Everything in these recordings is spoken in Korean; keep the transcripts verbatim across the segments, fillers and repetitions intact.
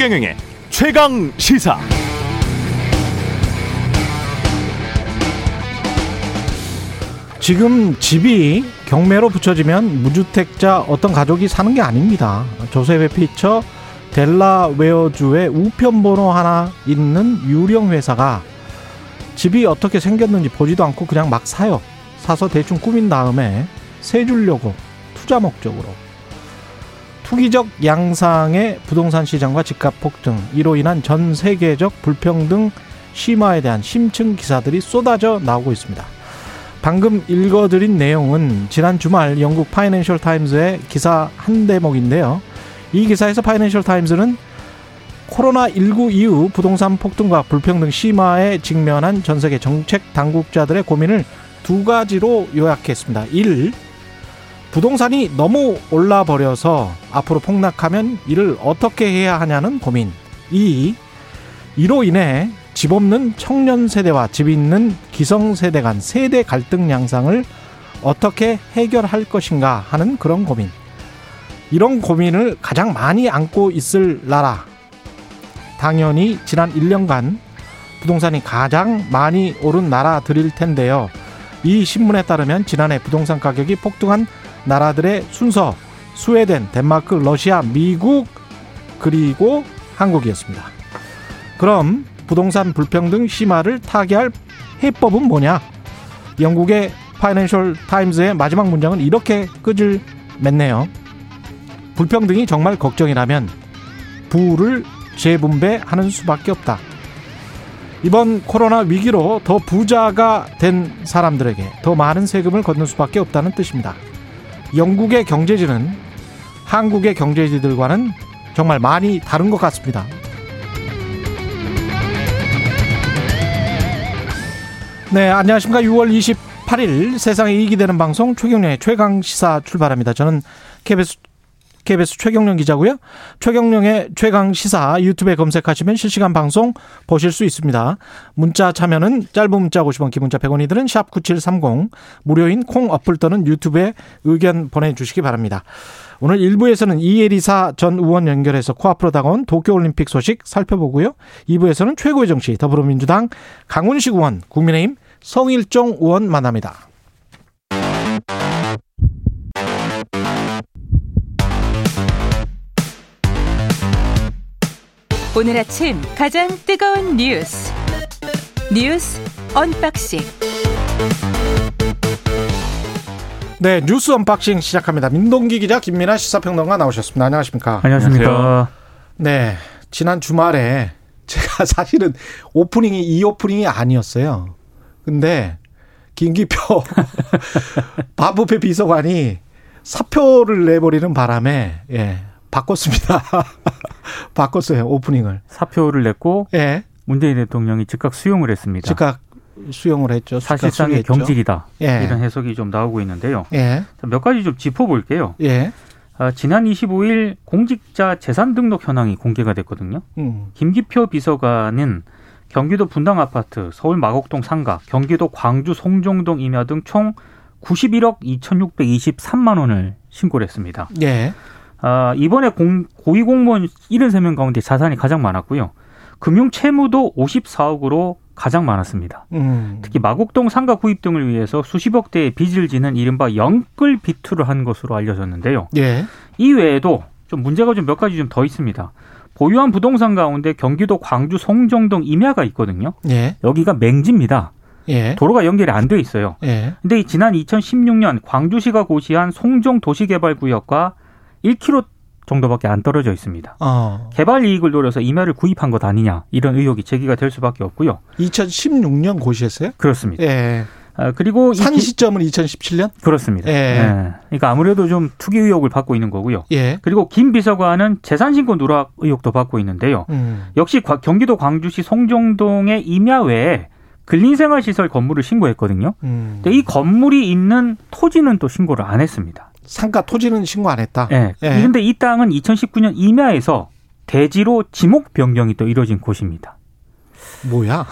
최경영의 최강 시사. 지금 집이 경매로 붙여지면 무주택자 어떤 가족이 사는 게 아닙니다. 조셉의 피처 델라웨어주의 우편번호 하나 있는 유령 회사가 집이 어떻게 생겼는지 보지도 않고 그냥 막 사요. 사서 대충 꾸민 다음에 세 주려고 투자 목적으로. 투기적 양상의 부동산 시장과 집값 폭등, 이로 인한 전 세계적 불평등 심화에 대한 심층 기사들이 쏟아져 나오고 있습니다. 방금 읽어드린 내용은 지난 주말 영국 파이낸셜 타임즈의 기사 한 대목인데요. 이 기사에서 파이낸셜 타임즈는 코로나십구 이후 부동산 폭등과 불평등 심화에 직면한 전세계 정책 당국자들의 고민을 두 가지로 요약했습니다. 일. 부동산이 너무 올라버려서 앞으로 폭락하면 이를 어떻게 해야 하냐는 고민. 이. 이로 인해 집 없는 청년 세대와 집 있는 기성세대 간 세대 갈등 양상을 어떻게 해결할 것인가 하는 그런 고민. 이런 고민을 가장 많이 안고 있을 나라, 당연히 지난 일 년간 부동산이 가장 많이 오른 나라들일 텐데요. 이 신문에 따르면 지난해 부동산 가격이 폭등한 나라들의 순서, 스웨덴, 덴마크, 러시아, 미국, 그리고 한국이었습니다. 그럼 부동산 불평등 심화를 타개할 해법은 뭐냐? 영국의 파이낸셜 타임즈의 마지막 문장은 이렇게 끝을 맺네요. 불평등이 정말 걱정이라면 부를 재분배하는 수밖에 없다. 이번 코로나 위기로 더 부자가 된 사람들에게 더 많은 세금을 걷는 수밖에 없다는 뜻입니다. 영국의 경제지는 한국의 경제지들과는 정말 많이 다른 것 같습니다. 네, 안녕하십니까. 유월 이십팔일 세상에 이익이 되는 방송 최경련의 최강시사 출발합니다. 저는 케이비에스 케이비에스 최경령 기자고요. 최경령의 최강시사 유튜브에 검색하시면 실시간 방송 보실 수 있습니다. 문자 참여는 짧은 문자 오십 원, 긴 문자 백 원이 드는 샵 구칠삼공, 무료인 콩 어플 또는 유튜브에 의견 보내주시기 바랍니다. 오늘 일 부에서는 이혜리사 전 의원 연결해서 코앞으로 다가온 도쿄올림픽 소식 살펴보고요. 이 부에서는 최고의 정치 더불어민주당 강훈식 의원, 국민의힘 성일종 의원 만납니다. 오늘 아침 가장 뜨거운 뉴스 뉴스 언박싱. 네, 뉴스 언박싱 시작합니다. 민동기 기자, 김민아 시사평론가 나오셨습니다. 안녕하십니까? 안녕하십니까? 네, 지난 주말에 제가 사실은 오프닝이 이 오프닝이 아니었어요. 근데 김기표 반부패 비서관이 사표를 내버리는 바람에 예. 바꿨습니다. 바꿨어요. 오프닝을. 사표를 냈고 예. 문재인 대통령이 즉각 수용을 했습니다. 즉각 수용을 했죠. 사실상의 경질이다. 예. 이런 해석이 좀 나오고 있는데요. 예. 몇 가지 좀 짚어볼게요. 예. 아, 지난 이십오일 공직자 재산 등록 현황이 공개가 됐거든요. 음. 김기표 비서관은 경기도 분당 아파트, 서울 마곡동 상가, 경기도 광주 송정동 임야 등 총 구십일억 이천육백이십삼만 원을 신고를 했습니다. 예. 아, 이번에 공, 고위공무원 칠십삼 명 가운데 자산이 가장 많았고요. 금융채무도 오십사억으로 가장 많았습니다. 음. 특히 마곡동 상가 구입 등을 위해서 수십억 대의 빚을 지는 이른바 영끌 비투를 한 것으로 알려졌는데요. 예. 이 외에도 좀 문제가 좀 몇 가지 좀 더 있습니다. 보유한 부동산 가운데 경기도 광주 송정동 임야가 있거든요. 예. 여기가 맹지입니다. 예. 도로가 연결이 안 돼 있어요. 예. 근데 지난 이천십육년 광주시가 고시한 송정도시개발구역과 일 킬로미터 정도밖에 안 떨어져 있습니다. 어. 개발 이익을 노려서 임야를 구입한 것 아니냐, 이런 의혹이 제기가 될 수밖에 없고요. 이천십육년 고시했어요? 그렇습니다. 예. 아, 그리고 산 시점은 이천십칠년? 그렇습니다. 예. 예. 그러니까 아무래도 좀 투기 의혹을 받고 있는 거고요. 예. 그리고 김 비서관은 재산신고 누락 의혹도 받고 있는데요. 음. 역시 경기도 광주시 송정동의 임야 외에 근린생활시설 건물을 신고했거든요. 음. 근데 이 건물이 있는 토지는 또 신고를 안 했습니다. 상가 토지는 신고 안 했다. 네. 그런데 예. 이 땅은 이천십구년 임야에서 대지로 지목 변경이 또 이루어진 곳입니다. 뭐야?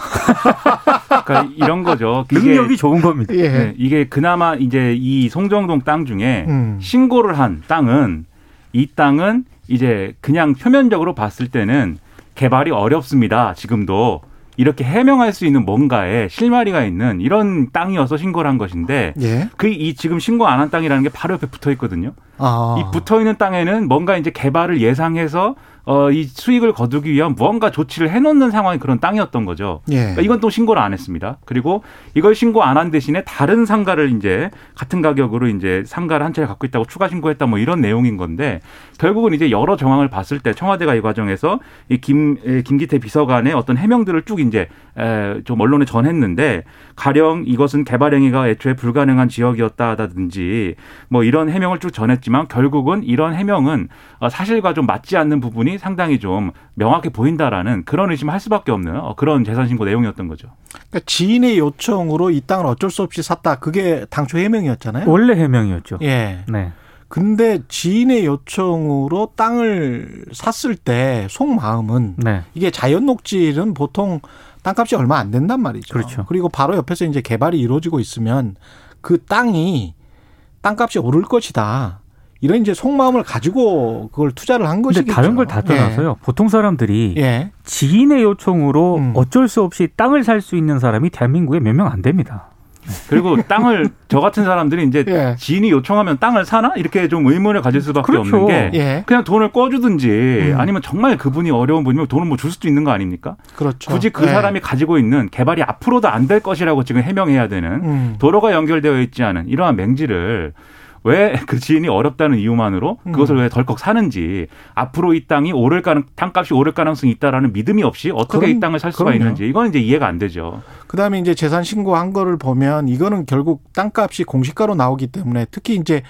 그러니까 이런 거죠. 능력이 좋은 겁니다. 예. 네. 이게 그나마 이제 이 송정동 땅 중에 음. 신고를 한 땅은 이 땅은 이제 그냥 표면적으로 봤을 때는 개발이 어렵습니다. 지금도. 이렇게 해명할 수 있는 뭔가에 실마리가 있는 이런 땅이어서 신고를 한 것인데 예? 그 이 지금 신고 안 한 땅이라는 게 바로 옆에 붙어 있거든요. 아. 이 붙어 있는 땅에는 뭔가 이제 개발을 예상해서 어, 이 수익을 거두기 위한 무언가 조치를 해놓는 상황이 그런 땅이었던 거죠. 예. 그러니까 이건 또 신고를 안 했습니다. 그리고 이걸 신고 안 한 대신에 다른 상가를 이제 같은 가격으로 이제 상가를 한 채를 갖고 있다고 추가 신고했다 뭐 이런 내용인 건데 결국은 이제 여러 정황을 봤을 때 청와대가 이 과정에서 이 김, 김기태 비서관의 어떤 해명들을 쭉 이제 에, 좀 언론에 전했는데 가령 이것은 개발 행위가 애초에 불가능한 지역이었다라든지 뭐 이런 해명을 쭉 전했지만 결국은 이런 해명은 사실과 좀 맞지 않는 부분이 상당히 좀 명확해 보인다라는 그런 의심할 수밖에 없는 그런 재산신고 내용이었던 거죠. 그러니까 지인의 요청으로 이 땅을 어쩔 수 없이 샀다. 그게 당초 해명이었잖아요. 원래 해명이었죠. 예. 네. 근데 지인의 요청으로 땅을 샀을 때 속마음은 네. 이게 자연 녹질은 보통 땅값이 얼마 안 된단 말이죠. 그렇죠. 그리고 바로 옆에서 이제 개발이 이루어지고 있으면 그 땅이 땅값이 오를 것이다. 이런 이제 속마음을 가지고 그걸 투자를 한 것이겠죠. 근데 다른 걸 다 떠나서요. 예. 보통 사람들이 예. 지인의 요청으로 음. 어쩔 수 없이 땅을 살 수 있는 사람이 대한민국에 몇 명 안 됩니다. 그리고 땅을 저 같은 사람들이 이제 예. 지인이 요청하면 땅을 사나 이렇게 좀 의문을 가질 수밖에 그렇죠. 없는 게 예. 그냥 돈을 꿔주든지 음. 아니면 정말 그분이 어려운 분이면 돈을 뭐 줄 수도 있는 거 아닙니까? 그렇죠. 굳이 그 예. 사람이 가지고 있는 개발이 앞으로도 안 될 것이라고 지금 해명해야 되는 음. 도로가 연결되어 있지 않은 이러한 맹지를 왜 그 지인이 어렵다는 이유만으로 그것을 음. 왜 덜컥 사는지 앞으로 이 땅이 오를 가능, 땅값이 오를 가능성이 있다라는 믿음이 없이 어떻게 그럼, 이 땅을 살 수가 그럼요. 있는지 이건 이제 이해가 안 되죠. 그다음에 이제 재산 신고한 거를 보면 이거는 결국 땅값이 공시가로 나오기 때문에 특히 이제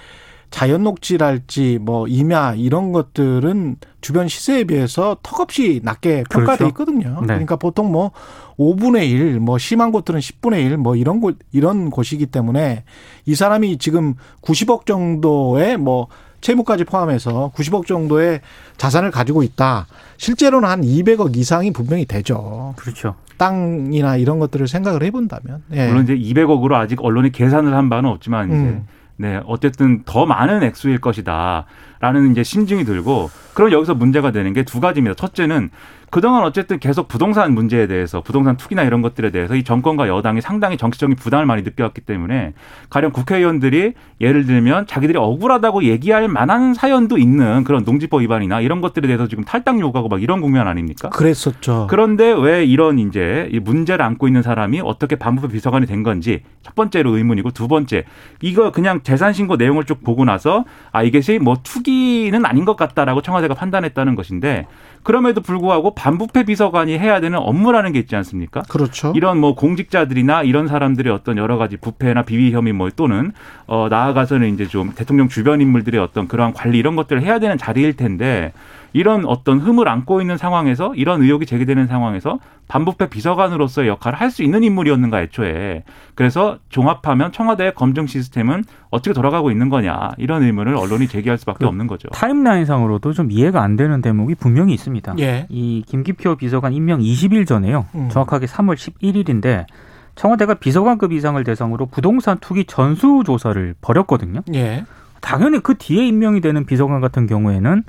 자연 녹지랄지 뭐 임야 이런 것들은 주변 시세에 비해서 턱없이 낮게 평가돼 있거든요. 네. 그러니까 보통 뭐 오분의 일, 뭐 심한 곳들은 십분의 일, 뭐 이런 곳 이런 곳이기 때문에 이 사람이 지금 구십억 정도의 뭐 채무까지 포함해서 구십억 정도의 자산을 가지고 있다. 실제로는 한 이백억 이상이 분명히 되죠. 그렇죠. 땅이나 이런 것들을 생각을 해본다면. 예. 물론 이제 이백억으로 아직 언론이 계산을 한 바는 없지만 이제. 음. 네, 어쨌든 더 많은 액수일 것이다라는 이제 심증이 들고 그럼 여기서 문제가 되는 게 두 가지입니다. 첫째는 그동안 어쨌든 계속 부동산 문제에 대해서 부동산 투기나 이런 것들에 대해서 이 정권과 여당이 상당히 정치적인 부담을 많이 느껴왔기 때문에 가령 국회의원들이 예를 들면 자기들이 억울하다고 얘기할 만한 사연도 있는 그런 농지법 위반이나 이런 것들에 대해서 지금 탈당 요구하고 막 이런 국면 아닙니까? 그랬었죠. 그런데 왜 이런 이제 이 문제를 안고 있는 사람이 어떻게 반부패 비서관이 된 건지 첫 번째로 의문이고 두 번째 이거 그냥 재산 신고 내용을 쭉 보고 나서 아 이것이 뭐 투기는 아닌 것 같다라고 청와대가 판단했다는 것인데 그럼에도 불구하고 반부패 비서관이 해야 되는 업무라는 게 있지 않습니까? 그렇죠. 이런 뭐 공직자들이나 이런 사람들의 어떤 여러 가지 부패나 비위 혐의 뭐 또는 어 나아가서는 이제 좀 대통령 주변 인물들의 어떤 그러한 관리 이런 것들을 해야 되는 자리일 텐데 이런 어떤 흠을 안고 있는 상황에서 이런 의혹이 제기되는 상황에서 반부패 비서관으로서의 역할을 할 수 있는 인물이었는가 애초에. 그래서 종합하면 청와대의 검증 시스템은 어떻게 돌아가고 있는 거냐 이런 의문을 언론이 제기할 수밖에 그 없는 거죠. 타임라인상으로도 좀 이해가 안 되는 대목이 분명히 있습니다. 예. 이 김기표 비서관 임명 이십일 전에요. 음. 정확하게 삼월 십일일인데 청와대가 비서관급 이상을 대상으로 부동산 투기 전수조사를 벌였거든요. 예. 당연히 그 뒤에 임명이 되는 비서관 같은 경우에는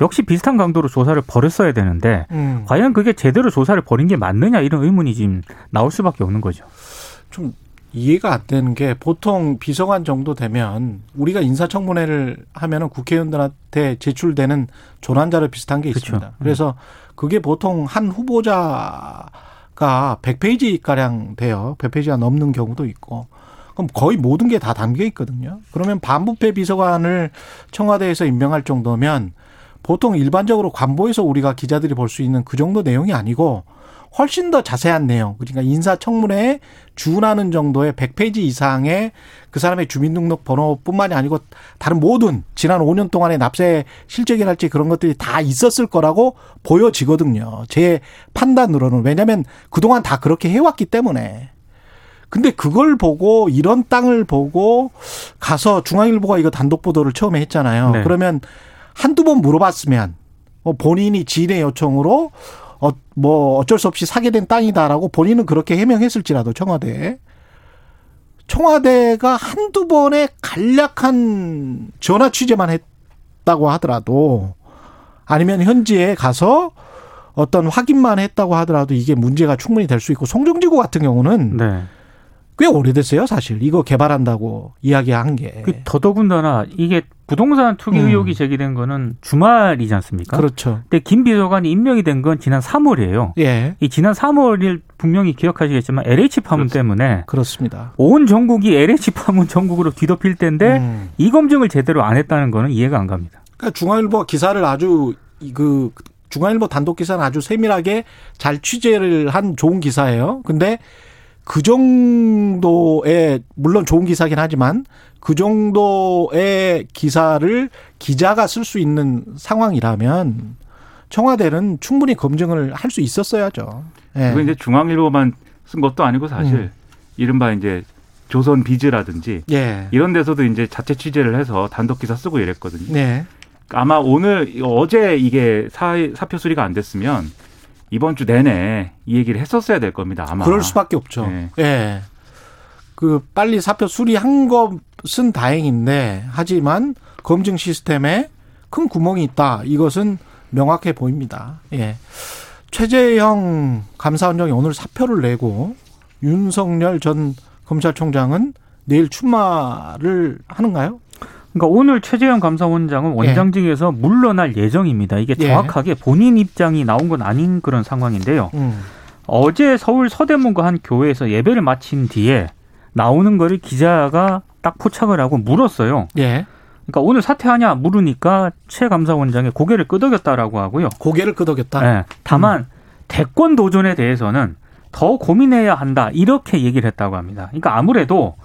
역시 비슷한 강도로 조사를 벌였어야 되는데 음. 과연 그게 제대로 조사를 벌인 게 맞느냐 이런 의문이 지금 나올 수밖에 없는 거죠. 좀 이해가 안 되는 게 보통 비서관 정도 되면 우리가 인사청문회를 하면은 국회의원들한테 제출되는 조난자료 비슷한 게 있습니다. 그렇죠. 그래서 그게 보통 한 후보자가 백 페이지가량 돼요. 백 페이지가 넘는 경우도 있고. 그럼 거의 모든 게 다 담겨 있거든요. 그러면 반부패 비서관을 청와대에서 임명할 정도면 보통 일반적으로 관보에서 우리가 기자들이 볼 수 있는 그 정도 내용이 아니고 훨씬 더 자세한 내용, 그러니까 인사청문회에 주운하는 정도의 백 페이지 이상의 그 사람의 주민등록번호뿐만이 아니고 다른 모든 지난 오 년 동안의 납세 실적이랄지 그런 것들이 다 있었을 거라고 보여지거든요. 제 판단으로는. 왜냐하면 그동안 다 그렇게 해왔기 때문에. 근데 그걸 보고 이런 땅을 보고 가서 중앙일보가 이거 단독 보도를 처음에 했잖아요. 네. 그러면 한두 번 물어봤으면 본인이 지인의 요청으로 어, 뭐 어쩔 수 없이 사게 된 땅이다라고 본인은 그렇게 해명했을지라도 청와대에. 청와대가 한두 번의 간략한 전화 취재만 했다고 하더라도 아니면 현지에 가서 어떤 확인만 했다고 하더라도 이게 문제가 충분히 될 수 있고, 송정지구 같은 경우는 네. 꽤 오래됐어요, 사실. 이거 개발한다고 이야기한 게. 그 더더군다나 이게 부동산 투기 의혹이 음. 제기된 거는 주말이지 않습니까? 그렇죠. 근데 김 비서관이 임명이 된 건 지난 삼월이에요. 예. 이 지난 삼월 일 분명히 기억하시겠지만 엘에이치 파문 그렇습니다. 때문에 그렇습니다. 온 전국이 엘에이치 파문 전국으로 뒤덮일 때인데 음. 이 검증을 제대로 안 했다는 거는 이해가 안 갑니다. 그러니까 중앙일보 기사를 아주 그 중앙일보 단독 기사는 아주 세밀하게 잘 취재를 한 좋은 기사예요. 근데 그 정도의, 물론 좋은 기사긴 하지만 그 정도의 기사를 기자가 쓸 수 있는 상황이라면 청와대는 충분히 검증을 할 수 있었어야죠. 예. 그게 이제 중앙일보만 쓴 것도 아니고 사실 음. 이른바 이제 조선 비즈라든지 예. 이런 데서도 이제 자체 취재를 해서 단독 기사 쓰고 이랬거든요. 예. 아마 오늘 어제 이게 사, 사표 수리가 안 됐으면 이번 주 내내 이 얘기를 했었어야 될 겁니다. 아마. 그럴 수밖에 없죠. 예. 예. 그 빨리 사표 수리한 것은 다행인데 하지만 검증 시스템에 큰 구멍이 있다. 이것은 명확해 보입니다. 예. 최재형 감사원장이 오늘 사표를 내고 윤석열 전 검찰총장은 내일 출마를 하는가요? 그러니까 오늘 최재형 감사원장은 원장직에서 예. 물러날 예정입니다. 이게 정확하게 예. 본인 입장이 나온 건 아닌 그런 상황인데요. 음. 어제 서울 서대문구 한 교회에서 예배를 마친 뒤에 나오는 거를 기자가 딱 포착을 하고 물었어요. 예. 그러니까 오늘 사퇴하냐 물으니까 최 감사원장이 고개를 끄덕였다라고 하고요. 고개를 끄덕였다. 예. 다만 음. 대권 도전에 대해서는 더 고민해야 한다 이렇게 얘기를 했다고 합니다. 그러니까 아무래도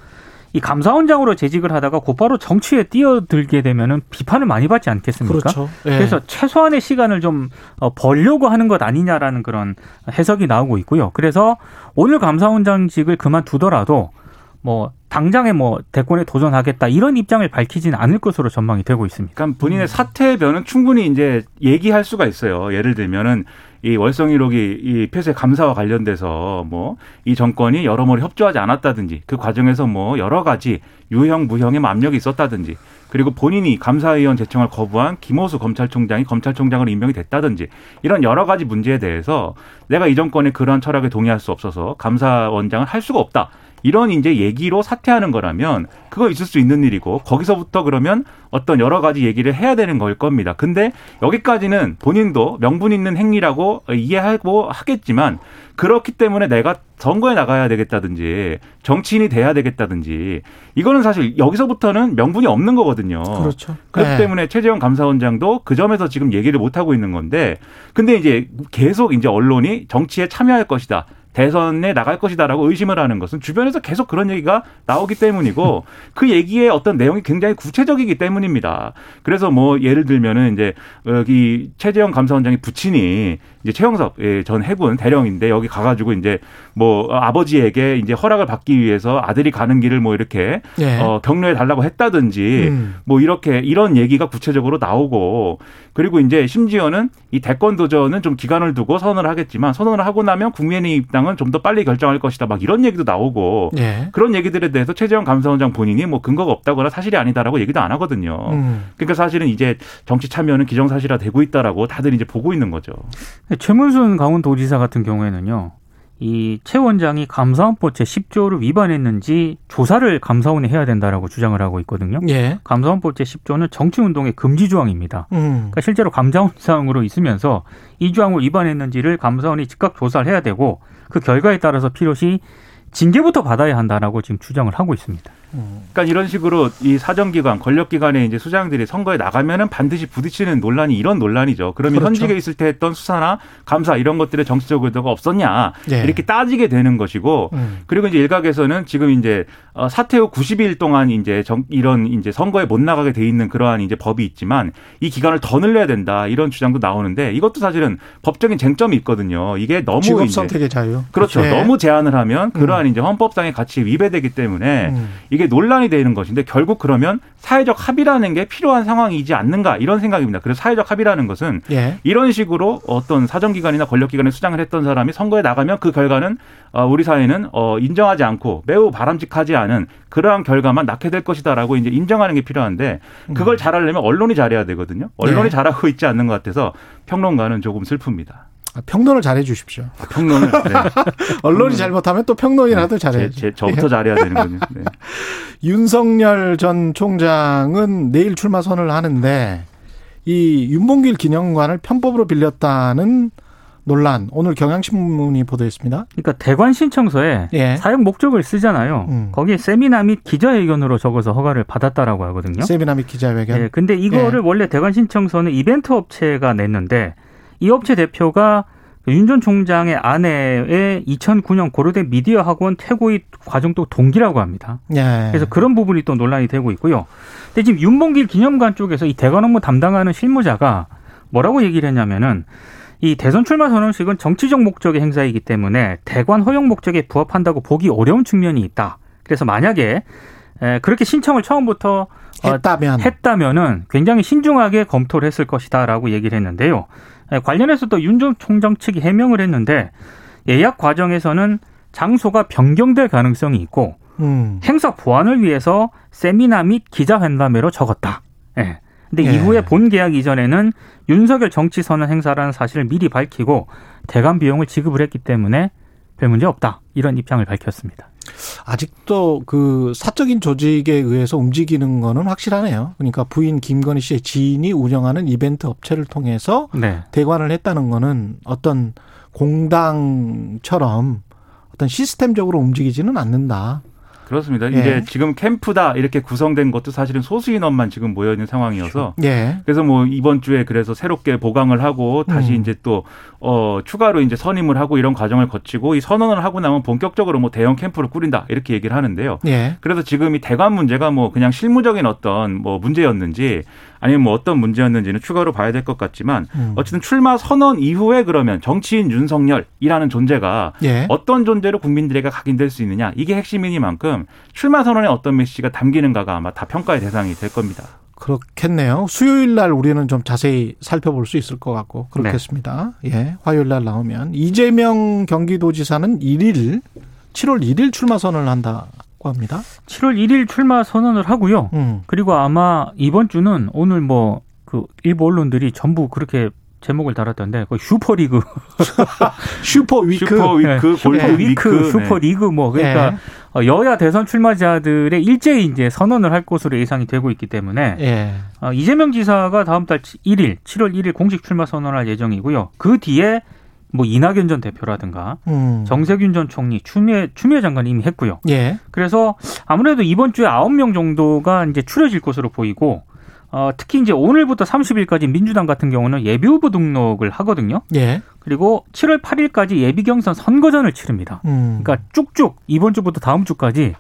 이 감사원장으로 재직을 하다가 곧바로 정치에 뛰어들게 되면은 비판을 많이 받지 않겠습니까? 그렇죠. 예. 그래서 최소한의 시간을 좀 벌려고 하는 것 아니냐라는 그런 해석이 나오고 있고요. 그래서 오늘 감사원장직을 그만두더라도 뭐 당장에 뭐 대권에 도전하겠다 이런 입장을 밝히지는 않을 것으로 전망이 되고 있습니다. 그러니까 본인의 사퇴변은 충분히 이제 얘기할 수가 있어요. 예를 들면은 이 월성일호기 이 폐쇄 감사와 관련돼서 뭐 이 정권이 여러모로 협조하지 않았다든지 그 과정에서 뭐 여러 가지 유형 무형의 압력이 있었다든지 그리고 본인이 감사위원 제청을 거부한 김오수 검찰총장이 검찰총장으로 임명이 됐다든지 이런 여러 가지 문제에 대해서 내가 이 정권의 그러한 철학에 동의할 수 없어서 감사원장을 할 수가 없다. 이런 이제 얘기로 사퇴하는 거라면 그거 있을 수 있는 일이고 거기서부터 그러면 어떤 여러 가지 얘기를 해야 되는 걸 겁니다. 근데 여기까지는 본인도 명분 있는 행위라고 이해하고 하겠지만 그렇기 때문에 내가 선거에 나가야 되겠다든지 정치인이 돼야 되겠다든지 이거는 사실 여기서부터는 명분이 없는 거거든요. 그렇죠. 그렇기 네. 때문에 최재형 감사원장도 그 점에서 지금 얘기를 못 하고 있는 건데 근데 이제 계속 이제 언론이 정치에 참여할 것이다. 대선에 나갈 것이다라고 의심을 하는 것은 주변에서 계속 그런 얘기가 나오기 때문이고 그 얘기의 어떤 내용이 굉장히 구체적이기 때문입니다. 그래서 뭐 예를 들면은 이제 여기 최재형 감사원장의 부친이 이제 최영석 전 해군 대령인데 여기 가가지고 이제 뭐 아버지에게 이제 허락을 받기 위해서 아들이 가는 길을 뭐 이렇게 예. 어, 경로해 달라고 했다든지 음. 뭐 이렇게 이런 얘기가 구체적으로 나오고 그리고 이제 심지어는 이 대권 도전은 좀 기간을 두고 선언을 하겠지만 선언을 하고 나면 국민의 입당 좀 더 빨리 결정할 것이다. 막 이런 얘기도 나오고 예. 그런 얘기들에 대해서 최재형 감사원장 본인이 뭐 근거가 없다거나 사실이 아니다라고 얘기도 안 하거든요. 음. 그러니까 사실은 이제 정치 참여는 기정사실화되고 있다라고 다들 이제 보고 있는 거죠. 최문순 강원도지사 같은 경우에는요. 이 최 원장이 감사원법 제십 조를 위반했는지 조사를 감사원이 해야 된다라고 주장을 하고 있거든요. 예. 감사원법 제십 조는 정치운동의 금지 조항입니다. 음. 그러니까 실제로 감사원상으로 있으면서 이 조항을 위반했는지를 감사원이 즉각 조사를 해야 되고 그 결과에 따라서 필요시 징계부터 받아야 한다라고 지금 주장을 하고 있습니다. 그러니까 이런 식으로 이 사정기관, 권력기관의 이제 수장들이 선거에 나가면은 반드시 부딪히는 논란이 이런 논란이죠. 그러면 그렇죠. 현직에 있을 때 했던 수사나 감사 이런 것들의 정치적 의도가 없었냐 네. 이렇게 따지게 되는 것이고, 음. 그리고 이제 일각에서는 지금 이제 사퇴 후 구십 일 동안 이제 정, 이런 이제 선거에 못 나가게 돼 있는 그러한 이제 법이 있지만 이 기간을 더 늘려야 된다 이런 주장도 나오는데 이것도 사실은 법적인 쟁점이 있거든요. 이게 너무 직업 선택의 자유. 그렇죠. 네. 너무 제한을 하면 그러한 음. 이제 헌법상의 가치에 위배되기 때문에. 음. 이게 논란이 되는 것인데 결국 그러면 사회적 합의라는 게 필요한 상황이지 않는가 이런 생각입니다. 그래서 사회적 합의라는 것은 예. 이런 식으로 어떤 사정기관이나 권력기관에 수장을 했던 사람이 선거에 나가면 그 결과는 우리 사회는 인정하지 않고 매우 바람직하지 않은 그러한 결과만 낳게 될 것이다라고 이제 인정하는 게 필요한데 그걸 잘하려면 언론이 잘해야 되거든요. 언론이 네. 잘하고 있지 않는 것 같아서 평론가는 조금 슬픕니다. 아, 평론을 잘해 주십시오. 아, 평론을. 네. 언론이 잘못하면 또 평론이라도 네. 잘해 주십시오. 저부터 예. 잘해야 되는군요. 네. 윤석열 전 총장은 내일 출마 선언을 하는데 이 윤봉길 기념관을 편법으로 빌렸다는 논란. 오늘 경향신문이 보도했습니다. 그러니까 대관 신청서에 예. 사용 목적을 쓰잖아요. 음. 거기에 세미나 및 기자회견으로 적어서 허가를 받았다라고 하거든요. 세미나 및 기자회견. 예. 근데 이거를 예. 원래 대관 신청서는 이벤트 업체가 냈는데 이 업체 대표가 윤 전 총장의 아내의 이천구 년 고려대 미디어 학원 퇴고의 과정도 동기라고 합니다. 예. 그래서 그런 부분이 또 논란이 되고 있고요. 근데 지금 윤봉길 기념관 쪽에서 이 대관 업무 담당하는 실무자가 뭐라고 얘기를 했냐면은 이 대선 출마 선언식은 정치적 목적의 행사이기 때문에 대관 허용 목적에 부합한다고 보기 어려운 측면이 있다. 그래서 만약에 그렇게 신청을 처음부터 했다면. 했다면은 굉장히 신중하게 검토를 했을 것이다라고 얘기를 했는데요. 관련해서 또 윤 전 총장 측이 해명을 했는데 예약 과정에서는 장소가 변경될 가능성이 있고 음. 행사 보완을 위해서 세미나 및 기자회담회로 적었다. 예. 근데 예. 이후에 본 계약 이전에는 윤석열 정치선언 행사라는 사실을 미리 밝히고 대관 비용을 지급을 했기 때문에 별 문제 없다. 이런 입장을 밝혔습니다. 아직도 그 사적인 조직에 의해서 움직이는 거는 확실하네요. 그러니까 부인 김건희 씨의 지인이 운영하는 이벤트 업체를 통해서 네. 대관을 했다는 거는 어떤 공당처럼 어떤 시스템적으로 움직이지는 않는다. 그렇습니다. 예. 이제 지금 캠프다 이렇게 구성된 것도 사실은 소수인원만 지금 모여있는 상황이어서. 예. 그래서 뭐 이번 주에 그래서 새롭게 보강을 하고 다시 음. 이제 또, 어, 추가로 이제 선임을 하고 이런 과정을 거치고 이 선언을 하고 나면 본격적으로 뭐 대형 캠프를 꾸린다 이렇게 얘기를 하는데요. 예. 그래서 지금 이 대관 문제가 뭐 그냥 실무적인 어떤 뭐 문제였는지 아니면 뭐 어떤 문제였는지는 추가로 봐야 될 것 같지만 음. 어쨌든 출마 선언 이후에 그러면 정치인 윤석열이라는 존재가 예. 어떤 존재로 국민들에게 각인될 수 있느냐 이게 핵심이니만큼 출마 선언에 어떤 메시지가 담기는가가 아마 다 평가의 대상이 될 겁니다. 그렇겠네요. 수요일 날 우리는 좀 자세히 살펴볼 수 있을 것 같고 그렇겠습니다. 네. 예, 화요일 날 나오면 이재명 경기도지사는 일 일 칠월 일일 출마 선언을 한다. 합니다. 칠월 일일 출마 선언을 하고요. 음. 그리고 아마 이번 주는 오늘 뭐 그 일부 언론들이 전부 그렇게 제목을 달았던데 그 슈퍼리그, 슈퍼위크, 슈퍼위크, 네. 슈퍼위크, 슈퍼리그 뭐 그러니까 네. 여야 대선 출마자들의 일제히 이제 선언을 할 것으로 예상이 되고 있기 때문에 네. 이재명 지사가 다음 달 일 일 칠월 일일 공식 출마 선언할 예정이고요. 그 뒤에 뭐 이낙연 전 대표라든가 음. 정세균 전 총리, 추미애, 추미애 장관이 이미 했고요. 예. 그래서 아무래도 이번 주에 아홉 명 정도가 이제 추려질 것으로 보이고 어, 특히 이제 오늘부터 삼십일까지 민주당 같은 경우는 예비 후보 등록을 하거든요. 예. 그리고 칠월 팔일까지 예비 경선 선거전을 치릅니다. 음. 그러니까 쭉쭉 이번 주부터 다음 주까지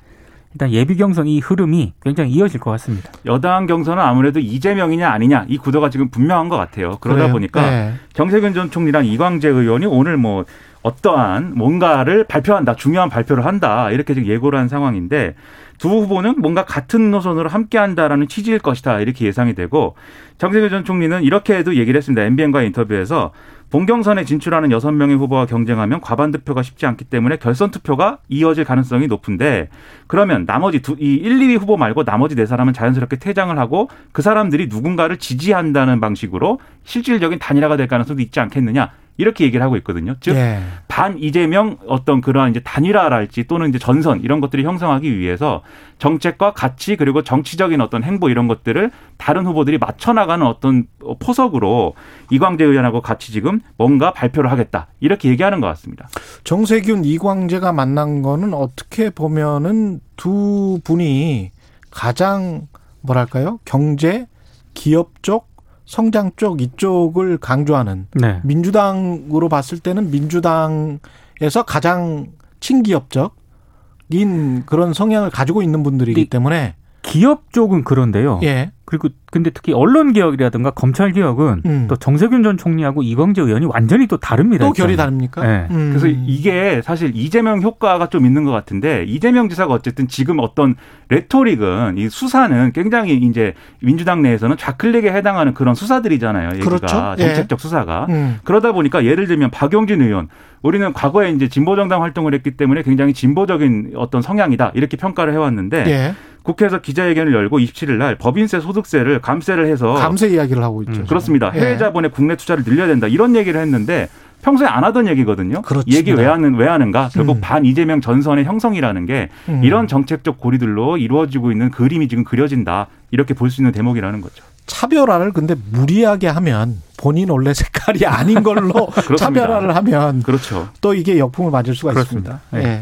일단 예비 경선 이 흐름이 굉장히 이어질 것 같습니다. 여당 경선은 아무래도 이재명이냐 아니냐 이 구도가 지금 분명한 것 같아요. 그러다 그래요. 보니까 네. 정세균 전 총리랑 이광재 의원이 오늘 뭐 어떠한 뭔가를 발표한다. 중요한 발표를 한다. 이렇게 지금 예고를 한 상황인데 두 후보는 뭔가 같은 노선으로 함께한다라는 취지일 것이다. 이렇게 예상이 되고 정세균 전 총리는 이렇게도 얘기를 했습니다. 엠비엔과 인터뷰에서 본경선에 진출하는 여섯 명의 후보와 경쟁하면 과반 득표가 쉽지 않기 때문에 결선 투표가 이어질 가능성이 높은데 그러면 나머지 두, 이 일, 이 위 후보 말고 나머지 네 사람은 자연스럽게 퇴장을 하고 그 사람들이 누군가를 지지한다는 방식으로 실질적인 단일화가 될 가능성도 있지 않겠느냐. 이렇게 얘기를 하고 있거든요. 즉, 예. 반 이재명 어떤 그러한 이제 단일화랄지 또는 이제 전선 이런 것들이 형성하기 위해서 정책과 가치 그리고 정치적인 어떤 행보 이런 것들을 다른 후보들이 맞춰나가는 어떤 포석으로 이광재 의원하고 같이 지금 뭔가 발표를 하겠다. 이렇게 얘기하는 것 같습니다. 정세균, 이광재가 만난 거는 어떻게 보면은 두 분이 가장 뭐랄까요? 경제, 기업 쪽, 성장 쪽 이쪽을 강조하는 네. 민주당으로 봤을 때는 민주당에서 가장 친기업적인 그런 성향을 가지고 있는 분들이기 때문에 기업 쪽은 그런데요. 예. 그리고 근데 특히 언론 개혁이라든가 검찰 개혁은 음. 또 정세균 전 총리하고 이광재 의원이 완전히 또 다릅니다. 또 결이 다릅니까? 네. 음. 그래서 이게 사실 이재명 효과가 좀 있는 것 같은데 이재명 지사가 어쨌든 지금 어떤 레토릭은 이 수사는 굉장히 이제 민주당 내에서는 좌클릭에 해당하는 그런 수사들이잖아요. 얘기가 그렇죠? 정책적 예. 수사가 음. 그러다 보니까 예를 들면 박용진 의원 우리는 과거에 이제 진보정당 활동을 했기 때문에 굉장히 진보적인 어떤 성향이다 이렇게 평가를 해왔는데. 예. 국회에서 기자회견을 열고 이십칠 일 날 법인세 소득세를 감세를 해서. 감세 이야기를 하고 있죠. 음, 그렇습니다. 해외 예. 자본의 국내 투자를 늘려야 된다. 이런 얘기를 했는데 평소에 안 하던 얘기거든요. 그렇습니다. 얘기 왜, 하는, 왜 하는가. 결국 음. 반 이재명 전선의 형성이라는 게 음. 이런 정책적 고리들로 이루어지고 있는 그림이 지금 그려진다. 이렇게 볼 수 있는 대목이라는 거죠. 차별화를 근데 무리하게 하면 본인 원래 색깔이 아닌 걸로 차별화를 하면. 그렇죠. 또 이게 역풍을 맞을 수가 그렇습니다. 있습니다. 예. 예.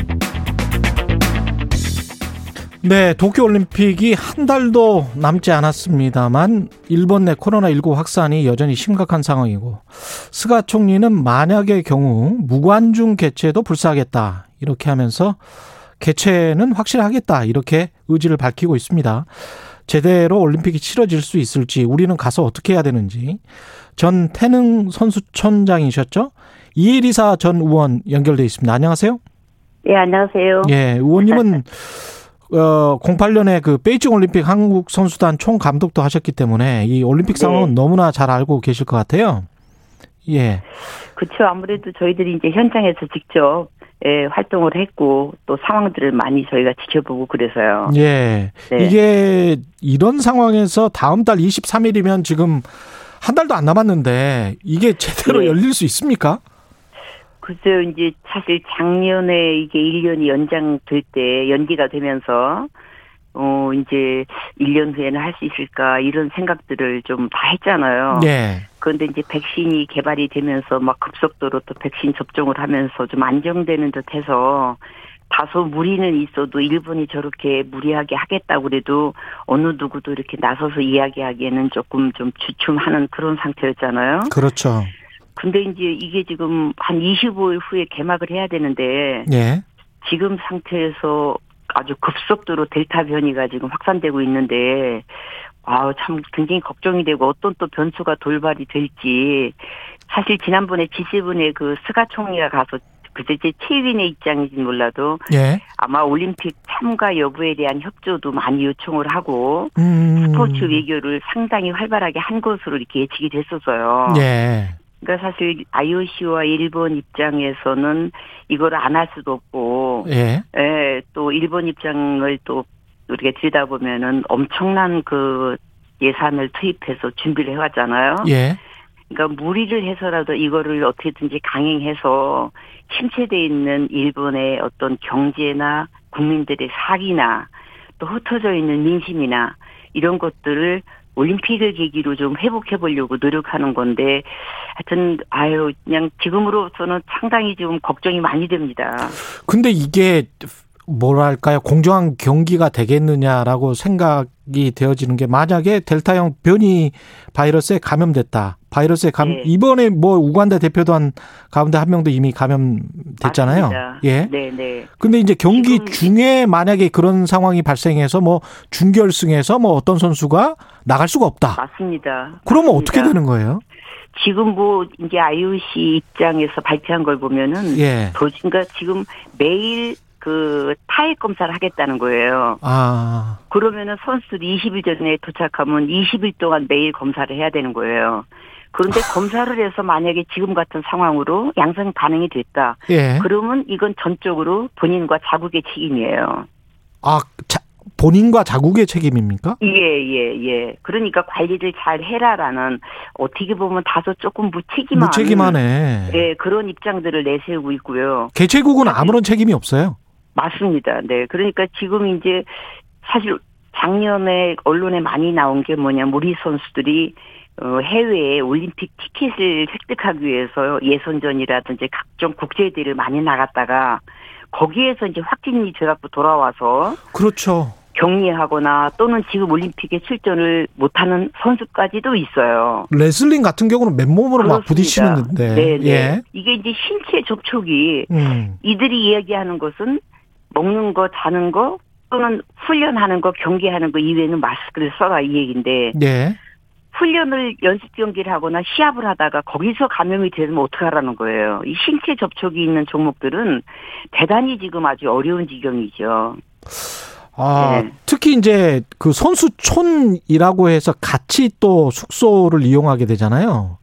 네, 도쿄올림픽이 한 달도 남지 않았습니다만 일본 내 코로나십구 확산이 여전히 심각한 상황이고 스가 총리는 만약의 경우 무관중 개최도 불사하겠다 이렇게 하면서 개최는 확실하겠다 이렇게 의지를 밝히고 있습니다. 제대로 올림픽이 치러질 수 있을지 우리는 가서 어떻게 해야 되는지 전 태능 선수촌장이셨죠? 이혜리사 전 의원 연결돼 있습니다. 안녕하세요. 예, 네, 안녕하세요. 예, 의원님은 어, 공팔년에 그 베이징 올림픽 한국 선수단 총 감독도 하셨기 때문에 이 올림픽 상황은 네. 너무나 잘 알고 계실 것 같아요. 예. 그렇죠. 아무래도 저희들이 이제 현장에서 직접 예, 활동을 했고 또 상황들을 많이 저희가 지켜보고 그래서요. 예. 네. 이게 이런 상황에서 다음 달 이십삼 일이면 지금 한 달도 안 남았는데 이게 제대로 네. 열릴 수 있습니까? 글쎄요, 이제 사실 작년에 이게 일 년이 연장될 때 연기가 되면서, 어, 이제 일 년 후에는 할 수 있을까 이런 생각들을 좀 다 했잖아요. 네. 그런데 이제 백신이 개발이 되면서 막 급속도로 또 백신 접종을 하면서 좀 안정되는 듯 해서 다소 무리는 있어도 일본이 저렇게 무리하게 하겠다고 그래도 어느 누구도 이렇게 나서서 이야기하기에는 조금 좀 주춤하는 그런 상태였잖아요. 그렇죠. 근데 이제 이게 지금 한 이십오 일 후에 개막을 해야 되는데 예. 지금 상태에서 아주 급속도로 델타 변이가 지금 확산되고 있는데 아, 참 굉장히 걱정이 되고 어떤 또 변수가 돌발이 될지 사실 지난번에 지세븐의 그 스가 총리가 가서 그때 제 최위인의 입장인지는 몰라도 예. 아마 올림픽 참가 여부에 대한 협조도 많이 요청을 하고 음. 스포츠 외교를 상당히 활발하게 한 것으로 이렇게 예측이 됐었어요. 예. 그러니까 사실 아이오씨와 일본 입장에서는 이걸 안 할 수도 없고, 예. 예, 또 일본 입장을 또 우리가 들여다보면은 엄청난 그 예산을 투입해서 준비를 해왔잖아요. 예. 그러니까 무리를 해서라도 이거를 어떻게든지 강행해서 침체되어 있는 일본의 어떤 경제나 국민들의 사기나 또 흩어져 있는 민심이나 이런 것들을 올림픽을 계기로 좀 회복해보려고 노력하는 건데 하여튼 아유 그냥 지금으로서는 상당히 지금 걱정이 많이 됩니다. 근데 이게 뭐랄까요 공정한 경기가 되겠느냐라고 생각이 되어지는 게 만약에 델타형 변이 바이러스에 감염됐다. 바이러스에 감 네. 이번에 뭐 우간다 대표도 한 가운데 한 명도 이미 감염됐잖아요. 맞습니다. 예. 네, 네. 근데 이제 경기 지금... 중에 만약에 그런 상황이 발생해서 뭐 준결승에서 뭐 어떤 선수가 나갈 수가 없다. 맞습니다. 그러면 맞습니다. 어떻게 되는 거예요? 지금 뭐 이제 아이오씨 입장에서 발표한 걸 보면은 예. 도진가 지금 매일 그 타액 검사를 하겠다는 거예요. 아. 그러면은 선수들이 이십 일 전에 도착하면 이십 일 동안 매일 검사를 해야 되는 거예요. 그런데 검사를 해서 만약에 지금 같은 상황으로 양성 반응이 됐다. 예. 그러면 이건 전적으로 본인과 자국의 책임이에요. 아, 자, 본인과 자국의 책임입니까? 예, 예, 예. 그러니까 관리를 잘 해라라는 어떻게 보면 다소 조금 무책임한. 무책임하네. 예, 그런 입장들을 내세우고 있고요. 개최국은 아무런 책임이 없어요. 맞습니다. 네. 그러니까 지금 이제 사실 작년에 언론에 많이 나온 게 뭐냐. 우리 선수들이 어, 해외에 올림픽 티켓을 획득하기 위해서 예선전이라든지 각종 국제대회를 많이 나갔다가 거기에서 이제 확진이 돼갖고 돌아와서 그렇죠. 격리하거나 또는 지금 올림픽에 출전을 못하는 선수까지도 있어요. 레슬링 같은 경우는 맨몸으로 그렇습니다. 막 부딪히는데. 네네. 예. 이게 이제 신체 접촉이 음. 이들이 이야기하는 것은 먹는 거, 자는 거 또는 훈련하는 거, 경기하는 거 이외에는 마스크를 써라 이 얘기인데. 예. 훈련을 연습 경기를 하거나 시합을 하다가 거기서 감염이 되면 어떡하라는 거예요. 이 신체 접촉이 있는 종목들은 대단히 지금 아주 어려운 지경이죠. 아, 네. 특히 이제 그 선수촌이라고 해서 같이 또 숙소를 이용하게 되잖아요.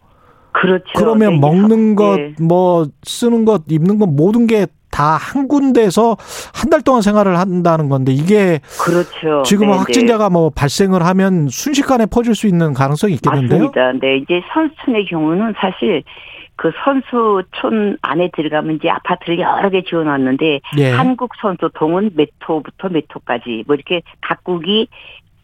그렇죠. 그러면 네. 먹는 것, 네. 뭐 쓰는 것, 입는 것 모든 게 다 한 군데에서 한 달 동안 생활을 한다는 건데 이게 그렇죠. 지금 네네. 확진자가 뭐 발생을 하면 순식간에 퍼질 수 있는 가능성이 있겠는데요. 맞습니다. 네, 이제 선수촌의 경우는 사실 그 선수촌 안에 들어가면 이제 아파트를 여러 개 지어놨는데 예. 한국 선수동은 몇 호부터 몇 호까지 뭐 이렇게 각국이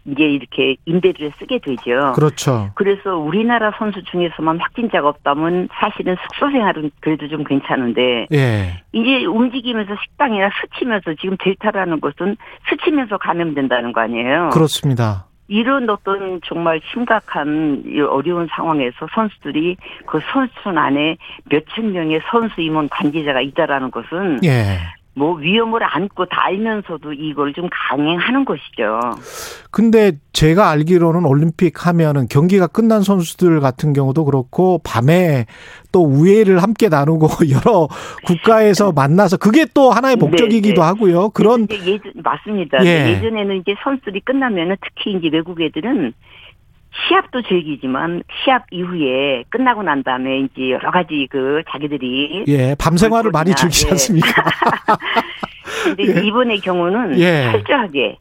이제 이렇게 임대료를 쓰게 되죠. 그렇죠. 그래서 우리나라 선수 중에서만 확진자가 없다면 사실은 숙소 생활은 그래도 좀 괜찮은데 예. 이제 움직이면서 식당이나 스치면서 지금 델타라는 것은 스치면서 감염된다는 거 아니에요. 그렇습니다. 이런 어떤 정말 심각한 어려운 상황에서 선수들이 그 선수촌 안에 몇천 명의 선수 임원 관계자가 있다라는 것은 예. 뭐 위험을 안고 다 알면서도 이걸 좀 강행하는 것이죠. 근데 제가 알기로는 올림픽 하면은 경기가 끝난 선수들 같은 경우도 그렇고 밤에 또 우회를 함께 나누고 여러 국가에서 만나서 그게 또 하나의 목적이기도 하고요. 그런 예전 맞습니다. 예. 예전에는 이제 선수들이 끝나면은 특히 이제 외국 애들은 시합도 즐기지만 시합 이후에 끝나고 난 다음에 이제 여러 가지 그 자기들이 예, 밤 생활을 많이 즐기지 않습니까? 근데 예. 이번의 경우는 예. 철저하게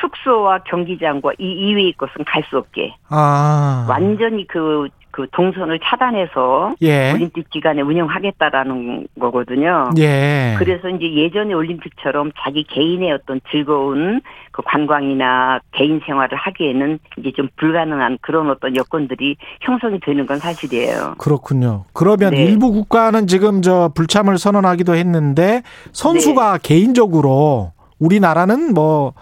숙소와 경기장과 이 이외의 것은 갈 수 없게 아. 완전히 그 그 동선을 차단해서 예. 올림픽 기간에 운영하겠다라는 거거든요. 예. 그래서 이제 예전의 올림픽처럼 자기 개인의 어떤 즐거운 그 관광이나 개인 생활을 하기에는 이제 좀 불가능한 그런 어떤 여건들이 형성이 되는 건 사실이에요. 그렇군요. 그러면 네. 일부 국가는 지금 저 불참을 선언하기도 했는데 선수가 네. 개인적으로 우리나라는 뭐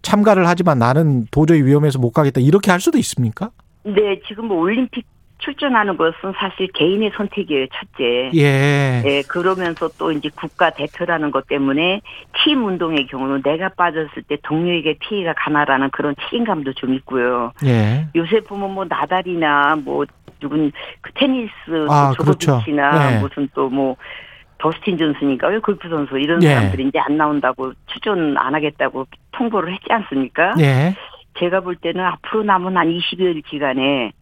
참가를 하지만 나는 도저히 위험해서 못 가겠다 이렇게 할 수도 있습니까? 네, 지금 뭐 올림픽 출전하는 것은 사실 개인의 선택이에요, 첫째. 예. 예, 그러면서 또 이제 국가 대표라는 것 때문에 팀 운동의 경우는 내가 빠졌을 때 동료에게 피해가 가나라는 그런 책임감도 좀 있고요. 예. 요새 보면 뭐 나달이나 뭐 누군 그 테니스, 아, 조코비치나 그렇죠. 예. 무슨 또 뭐 더스틴 존슨인가 왜 골프 선수 이런 예. 사람들이 이제 안 나온다고 출전 안 하겠다고 통보를 했지 않습니까? 예. 제가 볼 때는 앞으로 남은 한 이십여일 기간에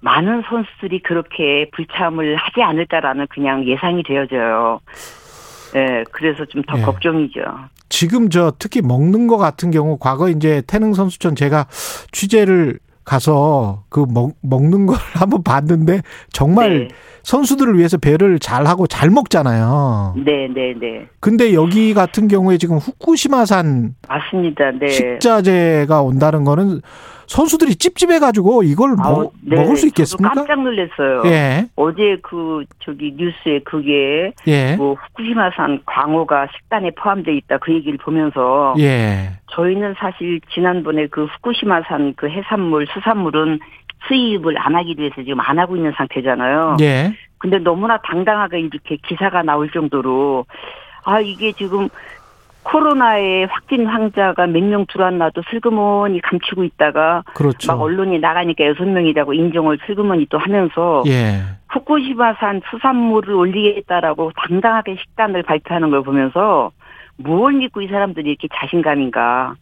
많은 선수들이 그렇게 불참을 하지 않을까라는 그냥 예상이 되어져요. 네, 그래서 좀 더 네. 걱정이죠. 지금 저 특히 먹는 거 같은 경우 과거 이제 태릉 선수촌 제가 취재를 가서 그 먹, 먹는 걸 한번 봤는데 정말 네. 선수들을 위해서 배를 잘하고 잘 먹잖아요. 네, 네, 네. 근데 여기 같은 경우에 지금 후쿠시마산 맞습니다. 네. 식자재가 온다는 거는 선수들이 찝찝해가지고 이걸 아, 뭐, 네. 먹을 수 있겠습니까? 저도 깜짝 놀랐어요. 예. 어제 그 저기 뉴스에 그게 예. 뭐 후쿠시마산 광어가 식단에 포함되어 있다 그 얘기를 보면서 예. 저희는 사실 지난번에 그 후쿠시마산 그 해산물 수산물은 수입을 안 하기로 해서 지금 안 하고 있는 상태잖아요. 예. 근데 너무나 당당하게 이렇게 기사가 나올 정도로 아 이게 지금 코로나에 확진 환자가 몇 명 들어왔나도 슬그머니 감추고 있다가 그렇죠. 막 언론이 나가니까 여섯 명이라고 인정을 슬그머니 또 하면서 예. 후쿠시마산 수산물을 올리겠다라고 당당하게 식단을 발표하는 걸 보면서 뭘 믿고 이 사람들이 이렇게 자신감인가.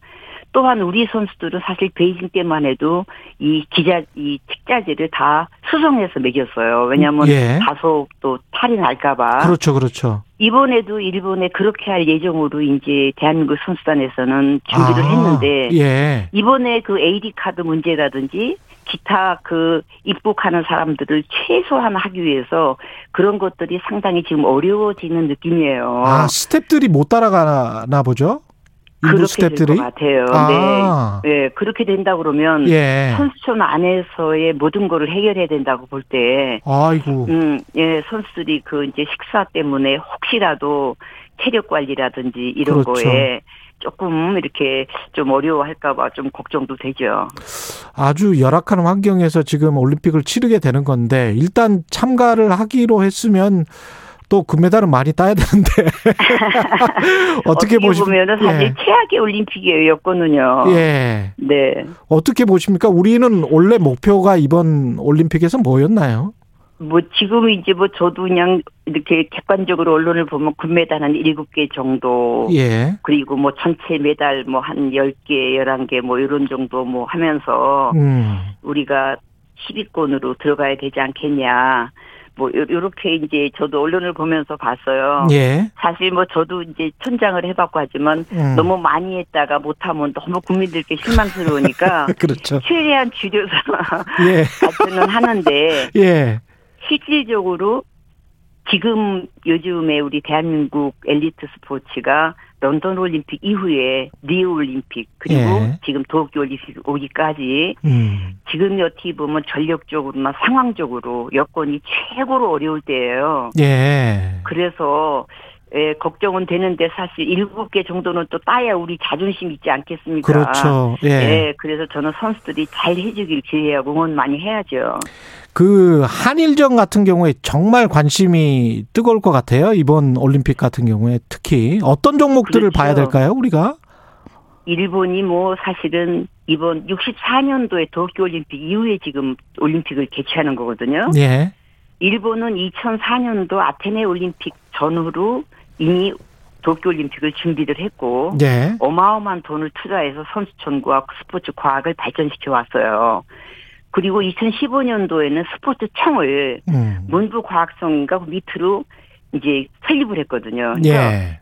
또한 우리 선수들은 사실 베이징 때만 해도 이 기자, 이 식자재를 다 수송해서 먹였어요. 왜냐하면 예. 다소 또 탈이 날까봐. 그렇죠, 그렇죠. 이번에도 일본에 그렇게 할 예정으로 이제 대한민국 선수단에서는 준비를 아, 했는데 예. 이번에 그 에이디 카드 문제라든지 기타 그 입국하는 사람들을 최소한 하기 위해서 그런 것들이 상당히 지금 어려워지는 느낌이에요. 아 스태프들이 못 따라가나 보죠? 그렇게 될 것 같아요. 아. 네. 네, 그렇게 된다 그러면 예. 선수촌 안에서의 모든 거를 해결해야 된다고 볼 때, 아이고, 음, 예, 선수들이 그 이제 식사 때문에 혹시라도 체력 관리라든지 이런 그렇죠. 거에 조금 이렇게 좀 어려워할까봐 좀 걱정도 되죠. 아주 열악한 환경에서 지금 올림픽을 치르게 되는 건데 일단 참가를 하기로 했으면 또 금메달은 많이 따야 되는데 어떻게, 어떻게 보면은 사실 예. 최악의 올림픽이에요 여건은요. 예. 네. 어떻게 보십니까? 우리는 원래 목표가 이번 올림픽에서 뭐였나요? 뭐 지금 이제 뭐 저도 그냥 이렇게 객관적으로 언론을 보면 금메달 한 일곱 개 정도 예. 그리고 뭐 전체 메달 뭐 한 열 개, 열한 개 뭐 이런 정도 뭐 하면서 음. 우리가 십 위권으로 들어가야 되지 않겠냐. 뭐 이렇게 이제 저도 언론을 보면서 봤어요. 예. 사실 뭐 저도 이제 천장을 해봤고 하지만 음. 너무 많이 했다가 못하면 너무 국민들께 실망스러우니까 그렇죠. 최대한 줄여서 예. 같이는 하는데 예. 실질적으로 지금 요즘에 우리 대한민국 엘리트 스포츠가 런던 올림픽 이후에 리우 올림픽 그리고 예. 지금 도쿄 올림픽 오기까지 음. 지금 어떻게 보면 전력적으로나 상황적으로 여건이 최고로 어려울 때예요. 예. 그래서 예, 걱정은 되는데 사실 일곱 개 정도는 또 따야 우리 자존심 있지 않겠습니까? 그렇죠. 예. 예. 그래서 저는 선수들이 잘 해주길 기대하고 응원 많이 해야죠. 그 한일전 같은 경우에 정말 관심이 뜨거울 것 같아요. 이번 올림픽 같은 경우에 특히 어떤 종목들을 그렇죠. 봐야 될까요? 우리가 일본이 뭐 사실은 이번 육십사 년도에 도쿄올림픽 이후에 지금 올림픽을 개최하는 거거든요. 예. 일본은 이천사 년도 아테네 올림픽 전후로 이미 도쿄올림픽을 준비를 했고 예. 어마어마한 돈을 투자해서 선수촌과 스포츠 과학을 발전시켜 왔어요. 그리고 이천십오 년도에는 스포츠청을 음. 문부과학성과 밑으로 이제 설립을 했거든요. 그러니까 예.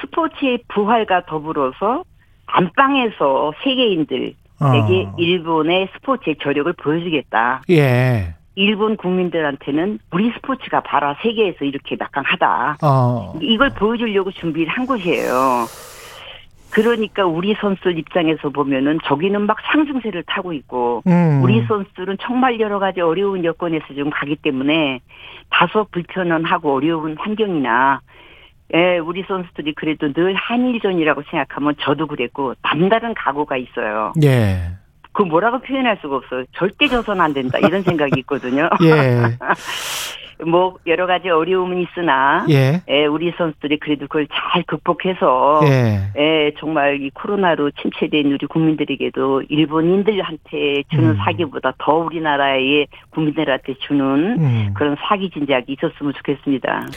스포츠의 부활과 더불어서 안방에서 세계인들에게 어. 일본의 스포츠의 저력을 보여주겠다. 예. 일본 국민들한테는 우리 스포츠가 봐라 세계에서 이렇게 막강하다. 어. 이걸 보여주려고 준비를 한 것이에요. 그러니까 우리 선수들 입장에서 보면은 저기는 막 상승세를 타고 있고 음. 우리 선수들은 정말 여러 가지 어려운 여건에서 지금 가기 때문에 다소 불편하고 어려운 환경이나 예, 우리 선수들이 그래도 늘 한일전이라고 생각하면 저도 그랬고 남다른 각오가 있어요. 예. 그 뭐라고 표현할 수가 없어요. 절대 져서는 안 된다 이런 생각이 있거든요. 예. 뭐 여러 가지 어려움은 있으나 예. 예, 우리 선수들이 그래도 그걸 잘 극복해서 예. 예, 정말 이 코로나로 침체된 우리 국민들에게도 일본인들한테 주는 음. 사기보다 더 우리나라의 국민들한테 주는 음. 그런 사기 진작이 있었으면 좋겠습니다.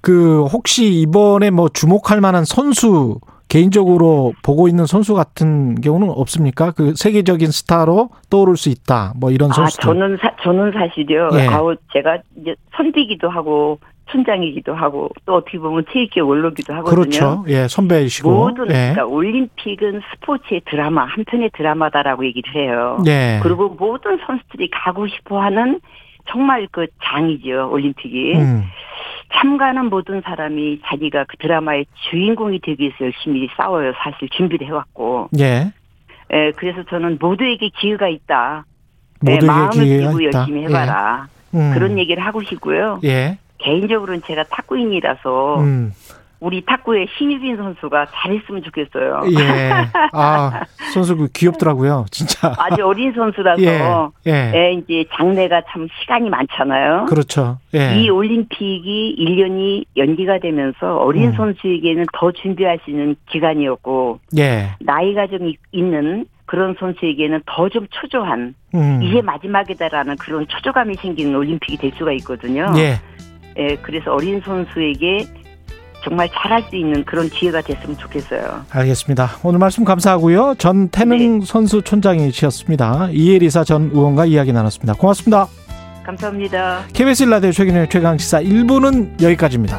그 혹시 이번에 뭐 주목할 만한 선수 개인적으로 보고 있는 선수 같은 경우는 없습니까? 그 세계적인 스타로 떠오를 수 있다. 뭐 이런 선수. 아, 저는 사, 저는 사실요. 예. 아, 제가 이제 선비기도 하고 촌장이기도 하고 또 어떻게 보면 체육계 원로기도 하거든요. 그렇죠. 예, 선배이시고. 모든 예. 그러니까 올림픽은 스포츠의 드라마, 한편의 드라마다라고 얘기를 해요. 예. 그리고 모든 선수들이 가고 싶어하는 정말 그 장이죠, 올림픽이. 음. 참가하는 모든 사람이 자기가 그 드라마의 주인공이 되기 위해서 열심히 싸워요. 사실 준비를 해왔고. 예. 예, 그래서 저는 모두에게 기회가 있다. 모두에게 예, 마음을 쥐고 열심히 해봐라. 예. 음. 그런 얘기를 하고 싶고요. 예. 개인적으로는 제가 탁구인이라서 음. 우리 탁구의 신유빈 선수가 잘했으면 좋겠어요. 예. 아, 선수 귀엽더라고요, 진짜. 아주 어린 선수라서 예. 예. 예, 이제 장래가 참 시간이 많잖아요. 그렇죠. 예. 이 올림픽이 일 년이 연기가 되면서 어린 음. 선수에게는 더 준비할 수 있는 기간이었고 예. 나이가 좀 있는 그런 선수에게는 더 좀 초조한 음. 이게 마지막이다라는 그런 초조감이 생기는 올림픽이 될 수가 있거든요. 예. 예, 그래서 어린 선수에게 정말 잘할 수 있는 그런 기회가 됐으면 좋겠어요. 알겠습니다. 오늘 말씀 감사하고요. 전 태능 네. 선수 촌장이셨습니다. 이혜리사 전 의원과 이야기 나눴습니다. 고맙습니다. 감사합니다. 케이비에스 일 라디오 최근의 최강시사 일 부는 여기까지입니다.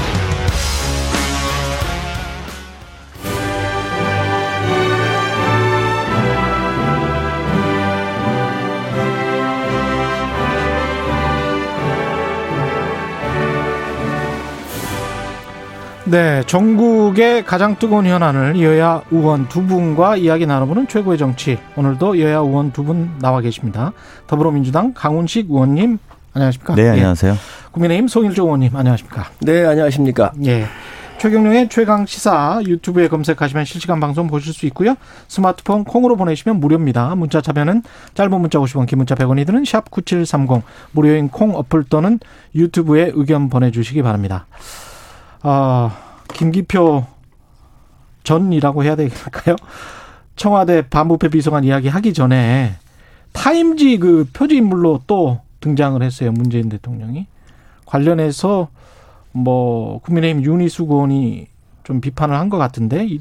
네, 전국의 가장 뜨거운 현안을 여야 의원 두 분과 이야기 나눠보는 최고의 정치. 오늘도 여야 의원 두 분 나와 계십니다. 더불어민주당 강훈식 의원님, 안녕하십니까? 네, 안녕하세요. 예. 국민의힘 송일종 의원님, 안녕하십니까? 네, 안녕하십니까? 예. 최경룡의 최강시사 유튜브에 검색하시면 실시간 방송 보실 수 있고요. 스마트폰 콩으로 보내시면 무료입니다. 문자 참여는 짧은 문자 오십 원, 긴 문자 백 원이 드는 샵 구칠삼공, 무료인 콩 어플 또는 유튜브에 의견 보내주시기 바랍니다. 어, 김기표 전이라고 해야 될까요? 청와대 반부패 비서관 이야기 하기 전에 타임지 그 표지인물로 또 등장을 했어요. 문재인 대통령이. 관련해서 뭐 국민의힘 윤희숙 의원이 좀 비판을 한 것 같은데, 이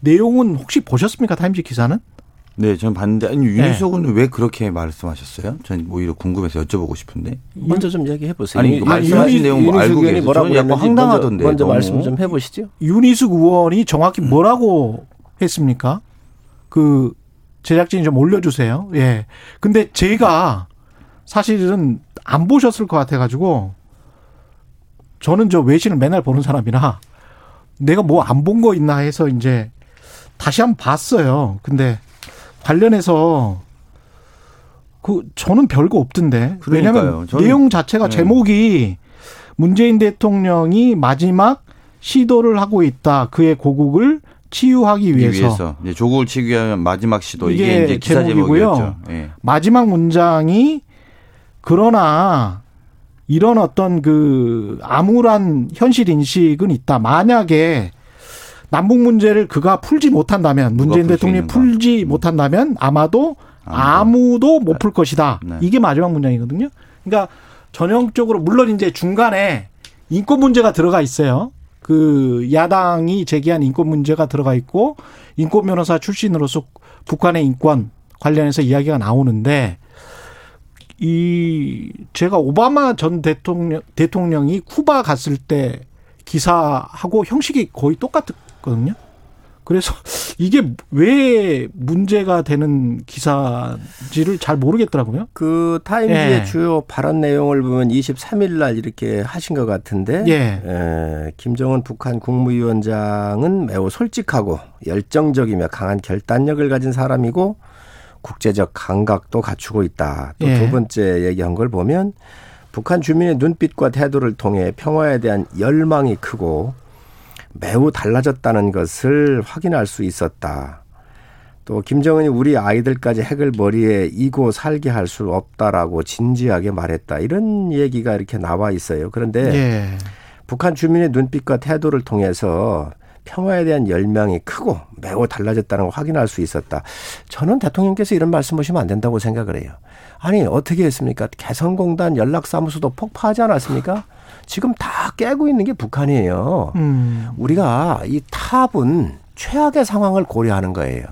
내용은 혹시 보셨습니까? 타임지 기사는? 네, 저는 봤는데, 아니, 윤희숙 의원은 왜 그렇게 말씀하셨어요? 전 오히려 궁금해서 여쭤보고 싶은데. 먼저 좀 이야기해 보세요. 아니, 그 말씀하신 윤희, 내용 뭐 알고 계세요? 저는 약간 황당하던데. 먼저, 먼저 말씀 좀 해보시죠. 윤희숙 의원이 정확히 뭐라고 했습니까? 그 제작진이 좀 올려주세요. 예. 근데 제가 사실은 안 보셨을 것 같아가지고, 저는 저 외신을 맨날 보는 사람이라 내가 뭐 안 본 거 있나 해서 이제 다시 한번 봤어요. 근데 관련해서 그 저는 별거 없던데. 왜냐하면 내용 자체가 제목이 문재인 대통령이 마지막 시도를 하고 있다. 그의 고국을 치유하기 위해서. 위해서. 이제 조국을 치유하면 마지막 시도. 이게, 이게 이제 기사 제목이고요. 예. 마지막 문장이 그러나 이런 어떤 그 암울한 현실 인식은 있다. 만약에 남북 문제를 그가 풀지 못한다면, 문재인 대통령이 풀지 못한다면 아마도 아무도 못 풀 것이다. 네. 이게 마지막 문장이거든요. 그러니까 전형적으로, 물론 이제 중간에 인권 문제가 들어가 있어요. 그 야당이 제기한 인권 문제가 들어가 있고, 인권 변호사 출신으로서 북한의 인권 관련해서 이야기가 나오는데, 이 제가 오바마 전 대통령 대통령이 쿠바 갔을 때 기사하고 형식이 거의 똑같았거든요. 그래서 이게 왜 문제가 되는 기사지를 잘 모르겠더라고요. 그 타임지의 예. 주요 발언 내용을 보면 이십삼 일 날 이렇게 하신 것 같은데 예. 에, 김정은 북한 국무위원장은 매우 솔직하고 열정적이며 강한 결단력을 가진 사람이고 국제적 감각도 갖추고 있다. 또 두 예. 번째 얘기한 걸 보면 북한 주민의 눈빛과 태도를 통해 평화에 대한 열망이 크고 매우 달라졌다는 것을 확인할 수 있었다. 또 김정은이 우리 아이들까지 핵을 머리에 이고 살게 할 수 없다라고 진지하게 말했다. 이런 얘기가 이렇게 나와 있어요. 그런데 예. 북한 주민의 눈빛과 태도를 통해서 평화에 대한 열망이 크고 매우 달라졌다는 걸 확인할 수 있었다. 저는 대통령께서 이런 말씀하시면 안 된다고 생각을 해요. 아니, 어떻게 했습니까? 개성공단 연락사무소도 폭파하지 않았습니까? 지금 다 깨고 있는 게 북한이에요. 음. 우리가 이 탑은 최악의 상황을 고려하는 거예요.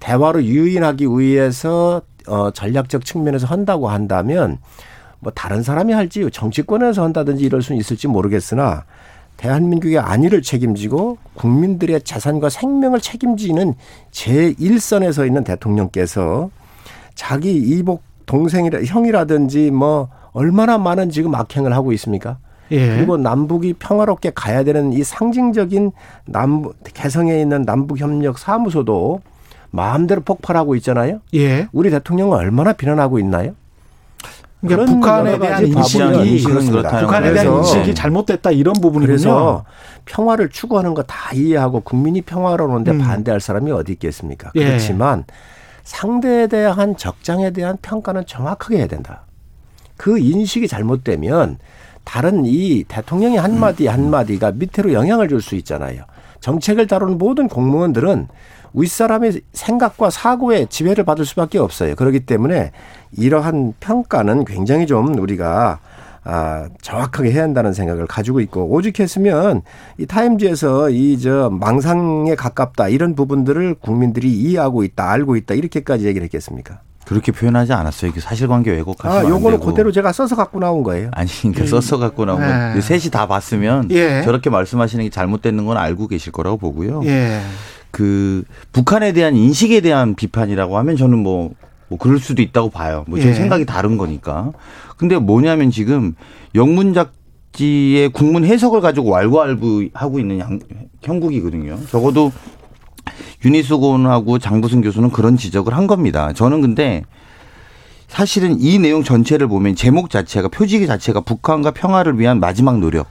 대화로 유인하기 위해서 어, 전략적 측면에서 한다고 한다면 뭐 다른 사람이 할지 정치권에서 한다든지 이럴 수는 있을지 모르겠으나 대한민국의 안위를 책임지고 국민들의 재산과 생명을 책임지는 제일선에 서 있는 대통령께서 자기 이복 동생이라 형이라든지 뭐 얼마나 많은 지금 악행을 하고 있습니까? 예. 그리고 남북이 평화롭게 가야 되는 이 상징적인 남북 개성에 있는 남북협력 사무소도 마음대로 폭발하고 있잖아요. 예. 우리 대통령은 얼마나 비난하고 있나요? 그러니까 북한에 대한 인식이 그렇습니다. 북한에 대한 인식이 잘못됐다 이런 부분이군요. 그래서 평화를 추구하는 거 다 이해하고 국민이 평화로운데 음. 반대할 사람이 어디 있겠습니까? 예. 그렇지만 상대에 대한 적장에 대한 평가는 정확하게 해야 된다. 그 인식이 잘못되면 다른 이 대통령의 한마디 한마디가 밑으로 영향을 줄 수 있잖아요. 정책을 다루는 모든 공무원들은 윗사람의 생각과 사고에 지배를 받을 수밖에 없어요. 그렇기 때문에 이러한 평가는 굉장히 좀 우리가 아, 정확하게 해야 한다는 생각을 가지고 있고, 오죽했으면 이 타임지에서 이 저 망상에 가깝다 이런 부분들을 국민들이 이해하고 있다, 알고 있다 이렇게까지 얘기를 했겠습니까? 그렇게 표현하지 않았어요. 이게 사실관계 왜곡하시면 안 되고. 아, 요거는 그대로 제가 써서 갖고 나온 거예요. 아니, 그러니까 써서 갖고 나온 건 예. 셋이 다 봤으면 예. 저렇게 말씀하시는 게 잘못되는 건 알고 계실 거라고 보고요. 예. 그 북한에 대한 인식에 대한 비판이라고 하면 저는 뭐, 뭐 그럴 수도 있다고 봐요. 뭐 제 예. 생각이 다른 거니까. 근데 뭐냐면 지금 영문작 잡지의 국문 해석을 가지고 왈가왈부하고 있는 양, 형국이거든요. 적어도 윤희숙 의원하고 장부승 교수는 그런 지적을 한 겁니다. 저는 근데 사실은 이 내용 전체를 보면 제목 자체가, 표지기 자체가 북한과 평화를 위한 마지막 노력,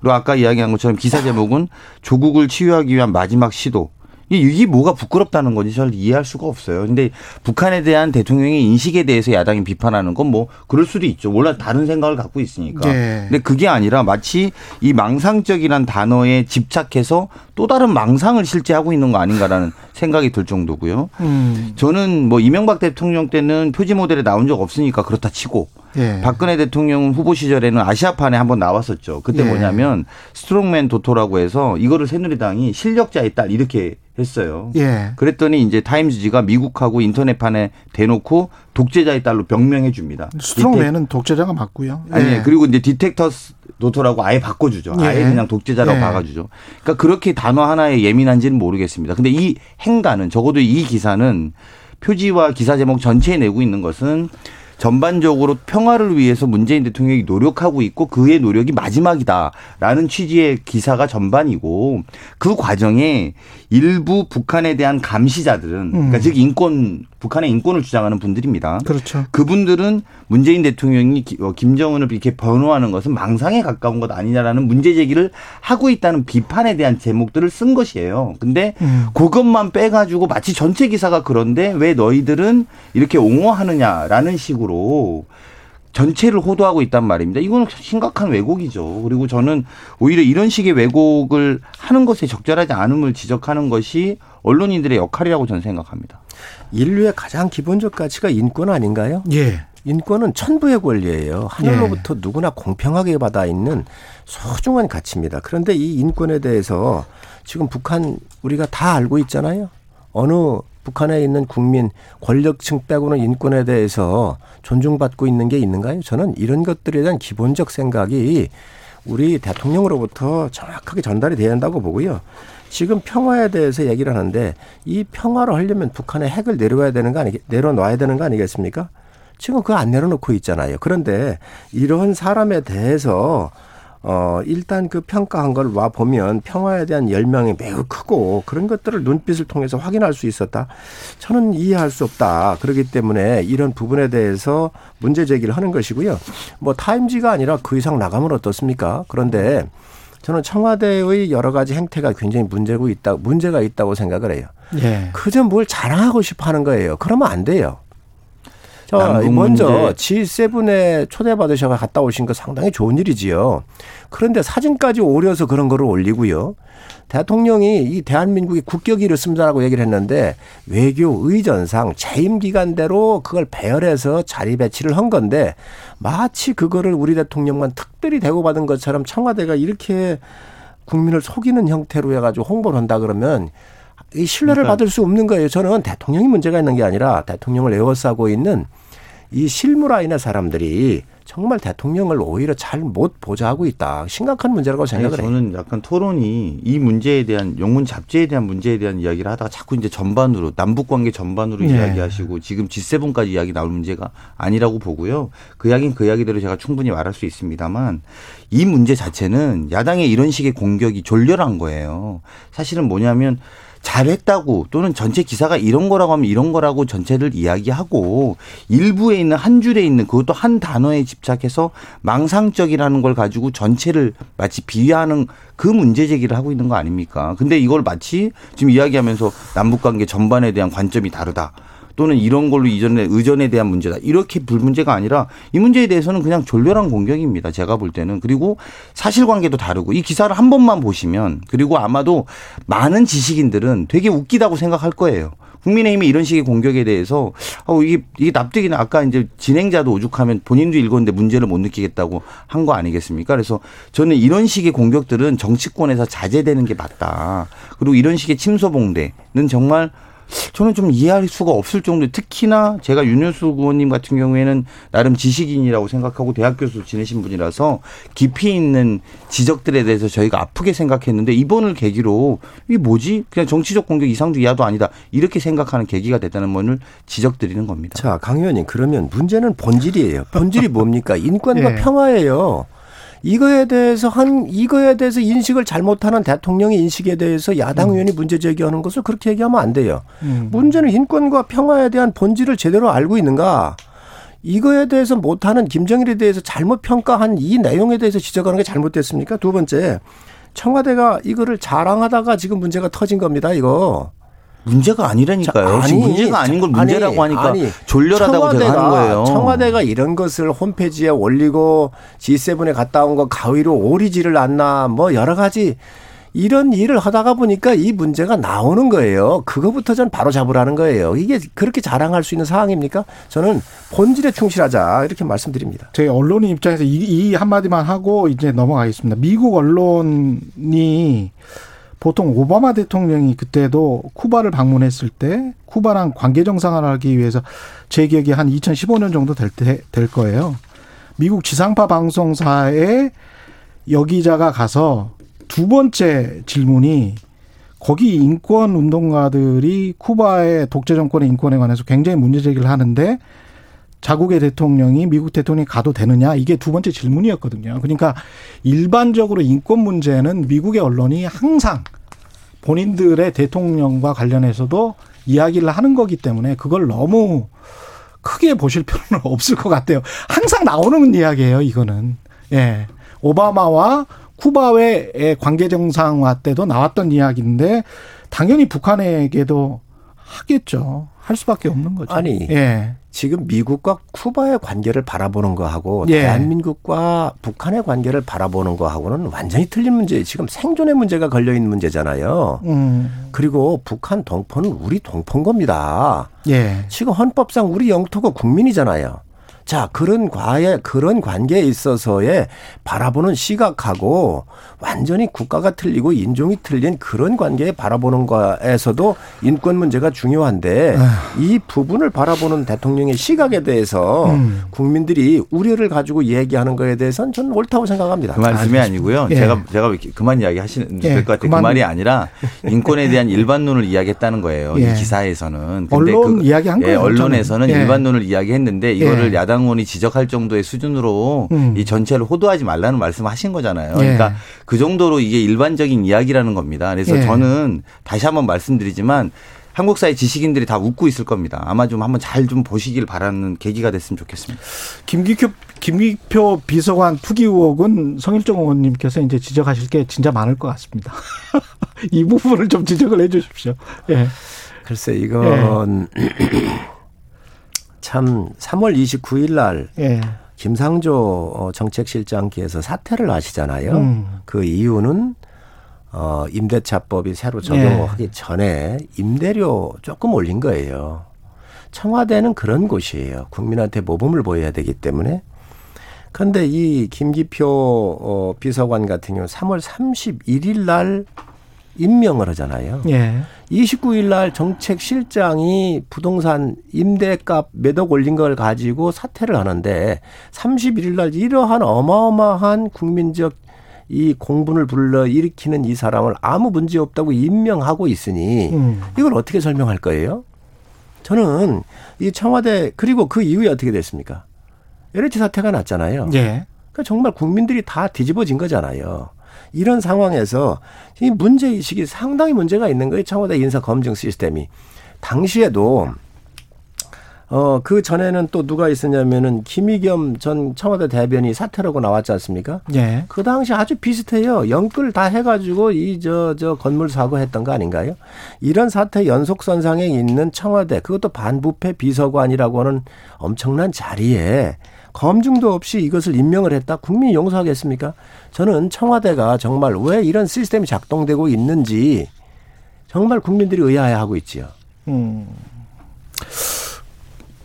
그리고 아까 이야기한 것처럼 기사 제목은 조국을 치유하기 위한 마지막 시도, 이게 뭐가 부끄럽다는 건지 잘 이해할 수가 없어요. 근데 북한에 대한 대통령의 인식에 대해서 야당이 비판하는 건 뭐 그럴 수도 있죠. 몰라, 다른 생각을 갖고 있으니까. 네. 근데 그게 아니라 마치 이 망상적이란 단어에 집착해서 또 다른 망상을 실제 하고 있는 거 아닌가라는 생각이 들 정도고요. 음. 저는 뭐 이명박 대통령 때는 표지 모델에 나온 적 없으니까 그렇다 치고, 예, 박근혜 대통령 후보 시절에는 아시아판에 한번 나왔었죠. 그때, 예, 뭐냐면 스트롱맨 도토라고 해서 이거를 새누리당이 실력자의 딸 이렇게 했어요. 예. 그랬더니 이제 타임즈지가 미국하고 인터넷판에 대놓고 독재자의 딸로 병명해 줍니다. 스트롱맨은 디텍... 독재자가 맞고요. 예. 아니, 그리고 이제 디텍터스 도토라고 아예 바꿔주죠. 아예, 예, 그냥 독재자라고, 예, 박아주죠. 그러니까 그렇게 단어 하나에 예민한지는 모르겠습니다. 근데 이 행간은, 적어도 이 기사는 표지와 기사 제목 전체에 내고 있는 것은 전반적으로 평화를 위해서 문재인 대통령이 노력하고 있고 그의 노력이 마지막이다라는 취지의 기사가 전반이고, 그 과정에 일부 북한에 대한 감시자들은, 음, 그러니까 즉 인권, 북한의 인권을 주장하는 분들입니다. 그렇죠. 그분들은 문재인 대통령이 김정은을 이렇게 변호하는 것은 망상에 가까운 것 아니냐라는 문제 제기를 하고 있다는 비판에 대한 제목들을 쓴 것이에요. 근데 음. 그것만 빼가지고 마치 전체 기사가 그런데 왜 너희들은 이렇게 옹호하느냐라는 식으로 전체를 호도하고 있단 말입니다. 이건 심각한 왜곡이죠. 그리고 저는 오히려 이런 식의 왜곡을 하는 것에 적절하지 않음을 지적하는 것이 언론인들의 역할이라고 저는 생각합니다. 인류의 가장 기본적 가치가 인권 아닌가요? 예. 인권은 천부의 권리예요. 하늘로부터, 예, 누구나 공평하게 받아 있는 소중한 가치입니다. 그런데 이 인권에 대해서 지금 북한, 우리가 다 알고 있잖아요. 어느 북한에 있는 국민, 권력층 빼고는 인권에 대해서 존중받고 있는 게 있는가요? 저는 이런 것들에 대한 기본적 생각이 우리 대통령으로부터 정확하게 전달이 돼야 한다고 보고요. 지금 평화에 대해서 얘기를 하는데 이 평화를 하려면 북한에 핵을 내려와야 되는 거 아니, 내려놔야 되는 거 아니겠습니까? 지금 그거 안 내려놓고 있잖아요. 그런데 이런 사람에 대해서 어, 일단 그 평가한 걸 와 보면 평화에 대한 열망이 매우 크고 그런 것들을 눈빛을 통해서 확인할 수 있었다. 저는 이해할 수 없다. 그렇기 때문에 이런 부분에 대해서 문제 제기를 하는 것이고요. 뭐 타임지가 아니라 그 이상 나가면 어떻습니까? 그런데 저는 청와대의 여러 가지 행태가 굉장히 문제고 있다, 문제가 있다고 생각을 해요. 예. 그저 뭘 자랑하고 싶어 하는 거예요. 그러면 안 돼요. 자, 먼저 지세븐에 초대받으셔서 갔다 오신 거 상당히 좋은 일이지요. 그런데 사진까지 오려서 그런 거를 올리고요. 대통령이 이 대한민국이 국격이 이렇습니다라고 얘기를 했는데 외교 의전상 재임 기간대로 그걸 배열해서 자리 배치를 한 건데 마치 그거를 우리 대통령만 특별히 대우받은 것처럼 청와대가 이렇게 국민을 속이는 형태로 해가지고 홍보를 한다 그러면 이 신뢰를 그러니까. 받을 수 없는 거예요. 저는 대통령이 문제가 있는 게 아니라 대통령을 에워싸고 있는 이 실무라인의 사람들이 정말 대통령을 오히려 잘 못 보좌하고 있다. 심각한 문제라고 생각을 해요. 저는 약간 토론이 이 문제에 대한, 영문 잡지에 대한 문제에 대한 이야기를 하다가 자꾸 이제 전반으로, 남북관계 전반으로, 네, 이야기하시고 지금 지세븐까지 이야기 나올 문제가 아니라고 보고요. 그 이야기는 그 이야기대로 제가 충분히 말할 수 있습니다만 이 문제 자체는 야당의 이런 식의 공격이 졸렬한 거예요. 사실은 뭐냐면 잘했다고 또는 전체 기사가 이런 거라고 하면 이런 거라고 전체를 이야기하고 일부에 있는 한 줄에 있는 그것도 한 단어에 집착해서 망상적이라는 걸 가지고 전체를 마치 비하하는 그 문제 제기를 하고 있는 거 아닙니까? 근데 이걸 마치 지금 이야기하면서 남북관계 전반에 대한 관점이 다르다, 또는 이런 걸로 이전에 의전에 대한 문제다, 이렇게 볼 문제가 아니라 이 문제에 대해서는 그냥 졸렬한 공격입니다. 제가 볼 때는. 그리고 사실관계도 다르고 이 기사를 한 번만 보시면, 그리고 아마도 많은 지식인들은 되게 웃기다고 생각할 거예요. 국민의힘이 이런 식의 공격에 대해서 어, 이게, 이게 납득이나, 아까 이제 진행자도 오죽하면 본인도 읽었는데 문제를 못 느끼겠다고 한 거 아니겠습니까? 그래서 저는 이런 식의 공격들은 정치권에서 자제되는 게 맞다. 그리고 이런 식의 침소봉대는 정말 저는 좀 이해할 수가 없을 정도에, 특히나 제가 윤효숙 의원님 같은 경우에는 나름 지식인이라고 생각하고 대학 교수 지내신 분이라서 깊이 있는 지적들에 대해서 저희가 아프게 생각했는데 이번을 계기로 이게 뭐지? 그냥 정치적 공격 이상도 이하도 아니다, 이렇게 생각하는 계기가 됐다는 것을 지적드리는 겁니다. 자, 강 의원님, 그러면 문제는 본질이에요. 본질이 뭡니까? 인권과, 예, 평화예요. 이거에 대해서 한 이거에 대해서 인식을 잘못하는 대통령의 인식에 대해서 야당 음. 의원이 문제 제기하는 것을 그렇게 얘기하면 안 돼요. 음. 문제는 인권과 평화에 대한 본질을 제대로 알고 있는가. 이거에 대해서 못하는 김정일에 대해서 잘못 평가한 이 내용에 대해서 지적하는 게 잘못됐습니까? 두 번째, 청와대가 이거를 자랑하다가 지금 문제가 터진 겁니다. 이거. 문제가 아니라니까요. 자, 아니, 지금 문제가 아닌 걸 문제라고 아니, 하니까 아니, 졸렬하다고 제가 하는 거예요. 청와대가 이런 것을 홈페이지에 올리고 지세븐에 갔다 온 거 가위로 오리지를 않나 뭐 여러 가지 이런 일을 하다가 보니까 이 문제가 나오는 거예요. 그거부터 전 바로 잡으라는 거예요. 이게 그렇게 자랑할 수 있는 사항입니까? 저는 본질에 충실하자 이렇게 말씀드립니다. 저희 언론인 입장에서 이, 이 한마디만 하고 이제 넘어가겠습니다. 미국 언론이 보통 오바마 대통령이 그때도 쿠바를 방문했을 때 쿠바랑 관계 정상화를 하기 위해서 제 기억에 한 이천십오 년 정도 될 때, 될 거예요. 미국 지상파 방송사에 여 기자가 가서 두 번째 질문이 거기 인권 운동가들이 쿠바의 독재 정권의 인권에 관해서 굉장히 문제 제기를 하는데 자국의 대통령이 미국 대통령이 가도 되느냐 이게 두 번째 질문이었거든요. 그러니까 일반적으로 인권 문제는 미국의 언론이 항상 본인들의 대통령과 관련해서도 이야기를 하는 거기 때문에 그걸 너무 크게 보실 필요는 없을 것 같아요. 항상 나오는 이야기예요, 이거는. 예. 오바마와 쿠바와의 관계 정상화 때도 나왔던 이야기인데 당연히 북한에게도 하겠죠. 할 수밖에 없는 거죠. 아니 예. 지금 미국과 쿠바의 관계를 바라보는 거하고 예. 대한민국과 북한의 관계를 바라보는 거하고는 완전히 틀린 문제예요. 지금 생존의 문제가 걸려있는 문제잖아요. 음. 그리고 북한 동포는 우리 동포인 겁니다. 예. 지금 헌법상 우리 영토가 국민이잖아요. 자, 그런 과에, 그런 관계에 있어서의 바라보는 시각하고 완전히 국가가 틀리고 인종이 틀린 그런 관계에 바라보는 거에서도 인권 문제가 중요한데 에휴. 이 부분을 바라보는 대통령의 시각에 대해서 음. 국민들이 우려를 가지고 얘기하는 거에 대해서는 저는 옳다고 생각합니다. 그 말씀이 아니고요. 예. 제가, 제가 그만 이야기 하시는 예. 될 것 같아요. 그만. 그 말이 아니라 인권에 대한 일반 논을 이야기했다는 거예요. 예. 이 기사에서는. 근데 언론 그, 이야기 한 거예요. 예, 언론에서는 예. 일반 논을 이야기했는데 이거를 예. 야당 당원이 지적할 정도의 수준으로 음. 이 전체를 호도하지 말라는 말씀을 하신 거잖아요. 예. 그러니까 그 정도로 이게 일반적인 이야기라는 겁니다. 그래서 예. 저는 다시 한번 말씀드리지만 한국 사회 지식인들이 다 웃고 있을 겁니다. 아마 좀 한번 잘 좀 보시길 바라는 계기가 됐으면 좋겠습니다. 김기표, 김기표 비서관 투기 의혹은 성일종 의원님께서 이제 지적하실 게 진짜 많을 것 같습니다. 이 부분을 좀 지적을 해 주십시오. 예. 글쎄 이건... 예. 참 삼월 이십구일 날 예. 김상조 정책실장께서 사퇴를 하시잖아요. 음. 그 이유는 어, 임대차법이 새로 적용하기 예. 전에 임대료 조금 올린 거예요. 청와대는 그런 곳이에요. 국민한테 모범을 보여야 되기 때문에. 그런데 이 김기표 어, 비서관 같은 경우 삼월 삼십일일 날 임명을 하잖아요. 예. 이십구일 날 정책실장이 부동산 임대값 몇 억 올린 걸 가지고 사퇴를 하는데 삼십일일 날 이러한 어마어마한 국민적 이 공분을 불러일으키는 이 사람을 아무 문제 없다고 임명하고 있으니 음. 이걸 어떻게 설명할 거예요? 저는 이 청와대 그리고 그 이후에 어떻게 됐습니까? 엘에이치 사태가 났잖아요. 예. 그러니까 정말 국민들이 다 뒤집어진 거잖아요. 이런 상황에서 이 문제의식이 상당히 문제가 있는 거예요. 청와대 인사검증 시스템이. 당시에도 어, 그 전에는 또 누가 있었냐면은 김의겸 전 청와대 대변인이 사퇴라고 나왔지 않습니까? 예. 그 당시 아주 비슷해요. 영끌 다 해가지고 이 저 저 건물 사고 했던 거 아닌가요? 이런 사태 연속선상에 있는 청와대 그것도 반부패 비서관이라고 하는 엄청난 자리에 검증도 없이 이것을 임명을 했다. 국민이 용서하겠습니까? 저는 청와대가 정말 왜 이런 시스템이 작동되고 있는지 정말 국민들이 의아해하고 있지요. 음.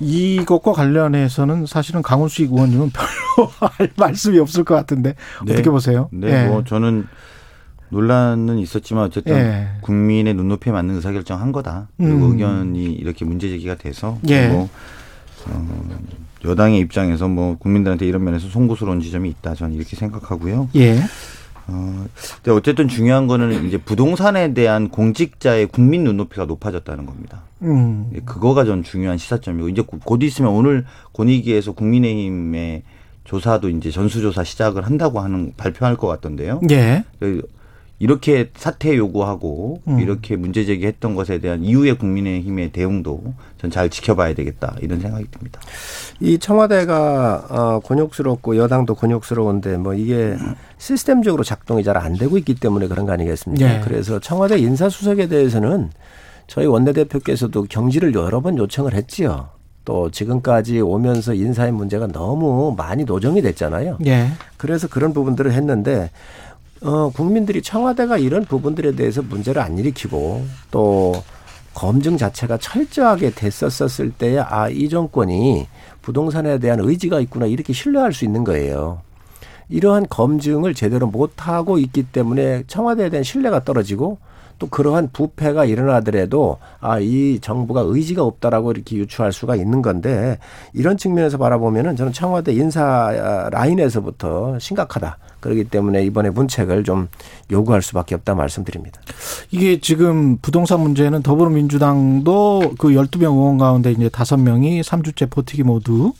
이것과 관련해서는 사실은 강훈식 의원님은 별로 할 말씀이 없을 것 같은데 네. 어떻게 보세요? 네, 예. 뭐 저는 논란은 있었지만 어쨌든 예. 국민의 눈높이에 맞는 의사결정 한 거다. 그리고 음. 의견이 이렇게 문제 제기가 돼서 예. 뭐 음. 여당의 입장에서 뭐 국민들한테 이런 면에서 송구스러운 지점이 있다. 저는 이렇게 생각하고요. 예. 어, 근데 어쨌든 중요한 거는 이제 부동산에 대한 공직자의 국민 눈높이가 높아졌다는 겁니다. 음. 그거가 전 중요한 시사점이고 이제 곧 있으면 오늘 권익위에서 국민의힘의 조사도 이제 전수조사 시작을 한다고 하는 발표할 것 같던데요. 예. 이렇게 사퇴 요구하고 음. 이렇게 문제 제기했던 것에 대한 이후의 국민의힘의 대응도 전 잘 지켜봐야 되겠다 이런 생각이 듭니다. 이 청와대가 곤욕스럽고 여당도 곤욕스러운데 뭐 이게 시스템적으로 작동이 잘 안 되고 있기 때문에 그런 거 아니겠습니까? 예. 그래서 청와대 인사수석에 대해서는 저희 원내대표께서도 경질을 여러 번 요청을 했지요. 또 지금까지 오면서 인사의 문제가 너무 많이 노정이 됐잖아요. 예. 그래서 그런 부분들을 했는데 어, 국민들이 청와대가 이런 부분들에 대해서 문제를 안 일으키고 또 검증 자체가 철저하게 됐었을 때야 아, 이 정권이 부동산에 대한 의지가 있구나 이렇게 신뢰할 수 있는 거예요. 이러한 검증을 제대로 못하고 있기 때문에 청와대에 대한 신뢰가 떨어지고 또 그러한 부패가 일어나더라도 아, 이 정부가 의지가 없다라고 이렇게 유추할 수가 있는 건데 이런 측면에서 바라보면은 저는 청와대 인사 라인에서부터 심각하다. 그렇기 때문에 이번에 문책을 좀 요구할 수밖에 없다 말씀드립니다. 이게 지금 부동산 문제는 더불어민주당도 그 열두 명 의원 가운데 이제 다섯 명이 삼 주째 버티기 모두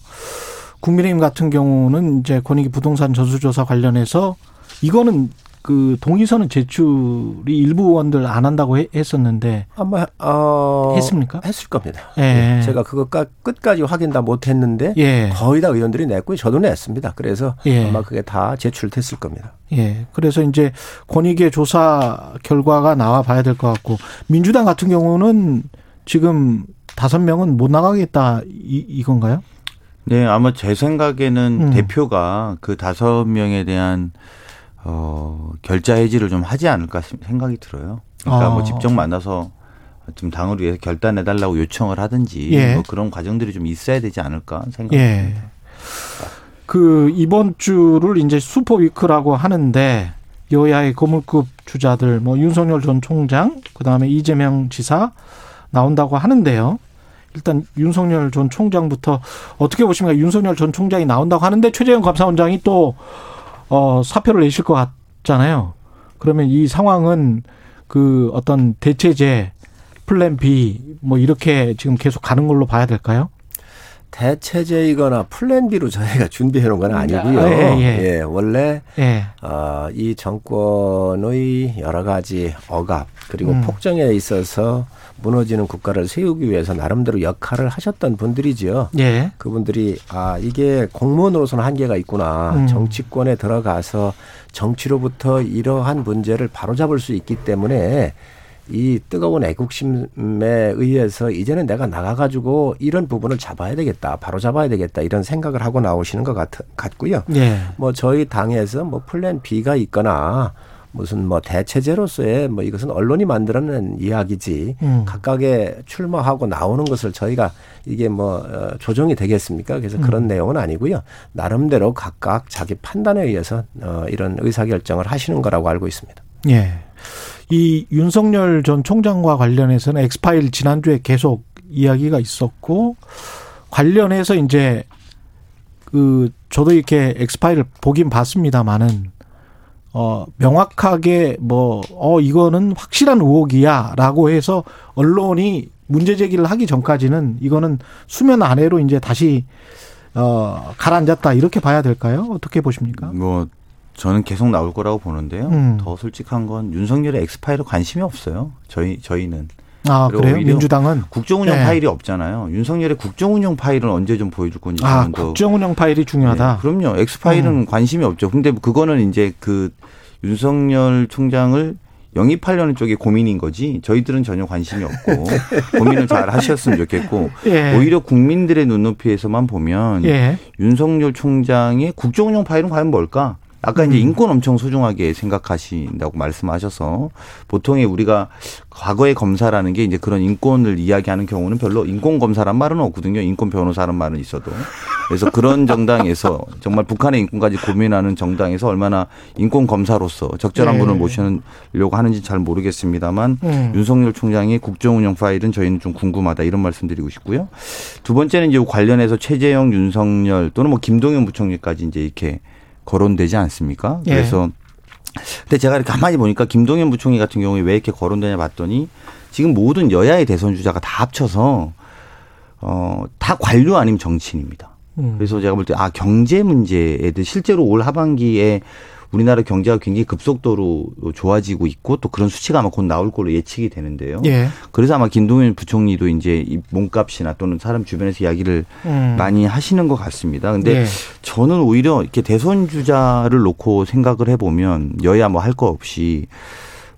국민의힘 같은 경우는 이제 권익위 부동산 전수조사 관련해서 이거는 그 동의서는 제출이 일부 의원들 안 한다고 했었는데 아마 어, 했습니까? 했을 겁니다. 예. 제가 그거 끝까지 확인 다 못했는데 예. 거의 다 의원들이 냈고 저도 냈습니다. 그래서 예. 아마 그게 다 제출됐을 겁니다. 예. 그래서 이제 권익위 조사 결과가 나와 봐야 될 것 같고 민주당 같은 경우는 지금 다섯 명은 못 나가겠다 이, 이건가요? 네, 아마 제 생각에는 음. 대표가 그 다섯 명에 대한 어, 결자 해지를 좀 하지 않을까 생각이 들어요. 그러니까 아. 뭐 직접 만나서 좀 당을 위해서 결단해달라고 요청을 하든지 예. 뭐 그런 과정들이 좀 있어야 되지 않을까 생각이 예. 듭니다. 그 이번 주를 이제 슈퍼위크라고 하는데 여야의 고물급 주자들 뭐 윤석열 전 총장 그다음에 이재명 지사 나온다고 하는데요. 일단 윤석열 전 총장부터 어떻게 보십니까? 윤석열 전 총장이 나온다고 하는데 최재형 감사원장이 또 어, 사표를 내실 것 같잖아요. 그러면 이 상황은 그 어떤 대체제, 플랜 B 뭐 이렇게 지금 계속 가는 걸로 봐야 될까요? 대체제이거나 플랜 B로 저희가 준비해 놓은 건 아니고요. 아, 예, 예. 예, 원래 예. 어, 이 정권의 여러 가지 억압 그리고 음. 폭정에 있어서 무너지는 국가를 세우기 위해서 나름대로 역할을 하셨던 분들이죠. 예. 그분들이 아 이게 공무원으로서는 한계가 있구나. 음. 정치권에 들어가서 정치로부터 이러한 문제를 바로잡을 수 있기 때문에 이 뜨거운 애국심에 의해서 이제는 내가 나가가지고 이런 부분을 잡아야 되겠다. 바로잡아야 되겠다. 이런 생각을 하고 나오시는 것 같, 같고요. 예. 뭐 저희 당에서 뭐 플랜 B가 있거나 무슨 뭐 대체제로서의 뭐 이것은 언론이 만들어낸 이야기지 음. 각각의 출마하고 나오는 것을 저희가 이게 뭐 조정이 되겠습니까? 그래서 그런 음. 내용은 아니고요. 나름대로 각각 자기 판단에 의해서 이런 의사결정을 하시는 거라고 알고 있습니다. 예. 이 윤석열 전 총장과 관련해서는 엑스파일 지난주에 계속 이야기가 있었고 관련해서 이제 그 저도 이렇게 엑스파일을 보긴 봤습니다만은 어, 명확하게 뭐, 어, 이거는 확실한 의혹이야 라고 해서 언론이 문제 제기를 하기 전까지는 이거는 수면 아래로 이제 다시, 어, 가라앉았다 이렇게 봐야 될까요? 어떻게 보십니까? 뭐, 저는 계속 나올 거라고 보는데요. 음. 더 솔직한 건 윤석열의 엑스파일에 관심이 없어요. 저희, 저희는. 아, 그래요? 민주당은? 국정운영 네. 파일이 없잖아요. 윤석열의 국정운영 파일은 언제 좀 보여줄 건지. 아, 국정운영 파일이 중요하다. 네, 그럼요. X파일은 음. 관심이 없죠. 근데 그거는 이제 그 윤석열 총장을 영입하려는 쪽에 고민인 거지 저희들은 전혀 관심이 없고 고민을 잘 하셨으면 좋겠고 예. 오히려 국민들의 눈높이에서만 보면 예. 윤석열 총장의 국정운영 파일은 과연 뭘까? 아까 이제 인권 엄청 소중하게 생각하신다고 말씀하셔서 보통의 우리가 과거의 검사라는 게 이제 그런 인권을 이야기하는 경우는 별로 인권 검사란 말은 없거든요. 인권 변호사란 말은 있어도. 그래서 그런 정당에서 정말 북한의 인권까지 고민하는 정당에서 얼마나 인권 검사로서 적절한 네. 분을 모시려고 하는지 잘 모르겠습니다만 네. 윤석열 총장의 국정운영 파일은 저희는 좀 궁금하다 이런 말씀드리고 싶고요. 두 번째는 이제 관련해서 최재형, 윤석열 또는 뭐 김동연 부총리까지 이제 이렇게 거론되지 않습니까? 예. 그래서 근데 제가 이렇게 가만히 보니까 김동연 부총리 같은 경우에 왜 이렇게 거론되냐 봤더니 지금 모든 여야의 대선 주자가 다 합쳐서 어, 다 관료 아니면 정치인입니다. 음. 그래서 제가 볼 때 아 경제 문제에 대해 실제로 올 하반기에 우리나라 경제가 굉장히 급속도로 좋아지고 있고 또 그런 수치가 아마 곧 나올 걸로 예측이 되는데요. 예. 그래서 아마 김동연 부총리도 이제 몸값이나 또는 사람 주변에서 이야기를 음. 많이 하시는 것 같습니다. 근데 예. 저는 오히려 이렇게 대선 주자를 놓고 생각을 해보면 여야 뭐 할 거 없이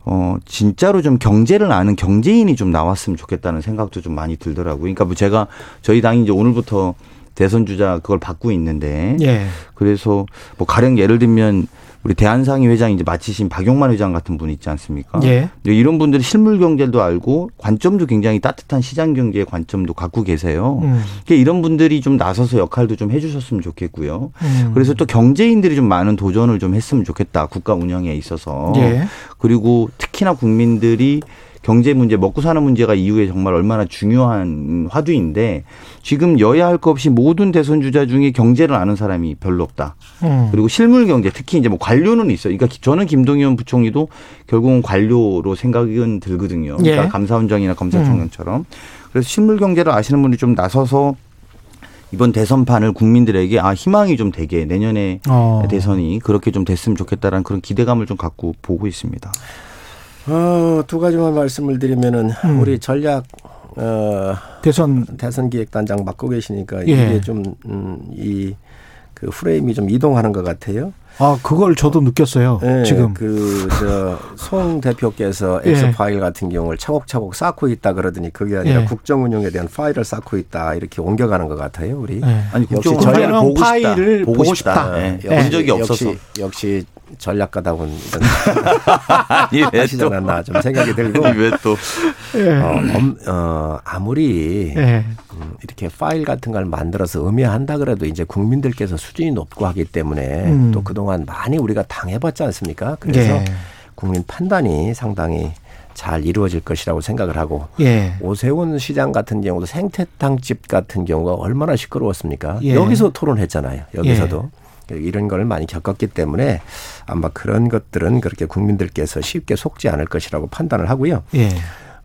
어 진짜로 좀 경제를 아는 경제인이 좀 나왔으면 좋겠다는 생각도 좀 많이 들더라고요. 그러니까 뭐 제가 저희 당이 이제 오늘부터 대선 주자 그걸 받고 있는데 예. 그래서 뭐 가령 예를 들면 우리 대한상의 회장 이제 마치신 박용만 회장 같은 분 있지 않습니까? 예. 이런 분들이 실물 경제도 알고 관점도 굉장히 따뜻한 시장 경제의 관점도 갖고 계세요. 음. 그러니까 이런 분들이 좀 나서서 역할도 좀 해주셨으면 좋겠고요. 음. 그래서 또 경제인들이 좀 많은 도전을 좀 했으면 좋겠다. 국가 운영에 있어서. 예. 그리고 특히나 국민들이 경제 문제, 먹고 사는 문제가 이후에 정말 얼마나 중요한 화두인데 지금 여야 할 것 없이 모든 대선 주자 중에 경제를 아는 사람이 별로 없다. 음. 그리고 실물 경제, 특히 이제 뭐 관료는 있어요. 그러니까 저는 김동연 부총리도 결국은 관료로 생각은 들거든요. 그러니까 예. 감사원장이나 검찰총장처럼. 음. 그래서 실물 경제를 아시는 분이 좀 나서서 이번 대선판을 국민들에게 아 희망이 좀 되게 내년에 어. 대선이 그렇게 좀 됐으면 좋겠다라는 그런 기대감을 좀 갖고 보고 있습니다. 어, 두 가지만 말씀을 드리면은 음. 우리 전략 어, 대선 대선 기획단장 맡고 계시니까 예. 이게 좀 이 그 음, 프레임이 좀 이동하는 것 같아요. 아, 그걸 저도 느꼈어요. 네, 지금 그 저 송 대표께서 엑스 예. 파일 같은 경우를 차곡차곡 쌓고 있다 그러더니 그게 아니라 예. 국정 운영에 대한 파일을 쌓고 있다 이렇게 옮겨가는 것 같아요, 우리. 예. 아니, 역시 전략 보고 파일을 보고 싶다. 보고 싶다. 예. 예. 본 적이 없어서 역시, 역시 전략가다운 이런 하시잖아 나 좀 생각이 들고 왜 또 예. 어, 어, 아무리 예. 이렇게 파일 같은 걸 만들어서 음해한다 그래도 이제 국민들께서 수준이 높고 하기 때문에 음. 또 그동안 많이 우리가 당해봤지 않습니까? 그래서 예. 국민 판단이 상당히 잘 이루어질 것이라고 생각을 하고 예. 오세훈 시장 같은 경우도 생태탕집 같은 경우가 얼마나 시끄러웠습니까? 예. 여기서 토론했잖아요. 여기서도. 예. 이런 걸 많이 겪었기 때문에 아마 그런 것들은 그렇게 국민들께서 쉽게 속지 않을 것이라고 판단을 하고요. 예.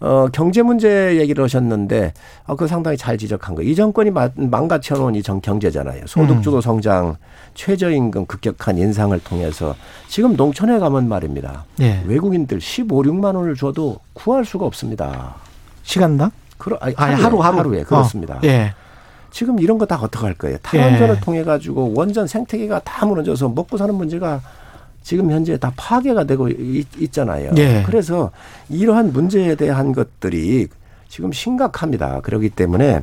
어, 경제 문제 얘기를 하셨는데 어, 그거 상당히 잘 지적한 거예요. 이 정권이 망가쳐놓은 이 정 경제잖아요. 소득주도 성장, 최저임금 급격한 인상을 통해서 지금 농촌에 가면 말입니다. 예. 외국인들 십오, 육만 원을 줘도 구할 수가 없습니다. 시간당? 그러, 아니, 아니, 하루에, 하루, 하루. 하루에 그렇습니다. 어, 예. 지금 이런 거 다 어떻게 할 거예요? 탈원전을 예. 통해 가지고 원전 생태계가 다 무너져서 먹고 사는 문제가 지금 현재 다 파괴가 되고 있, 있잖아요. 예. 그래서 이러한 문제에 대한 것들이 지금 심각합니다. 그렇기 때문에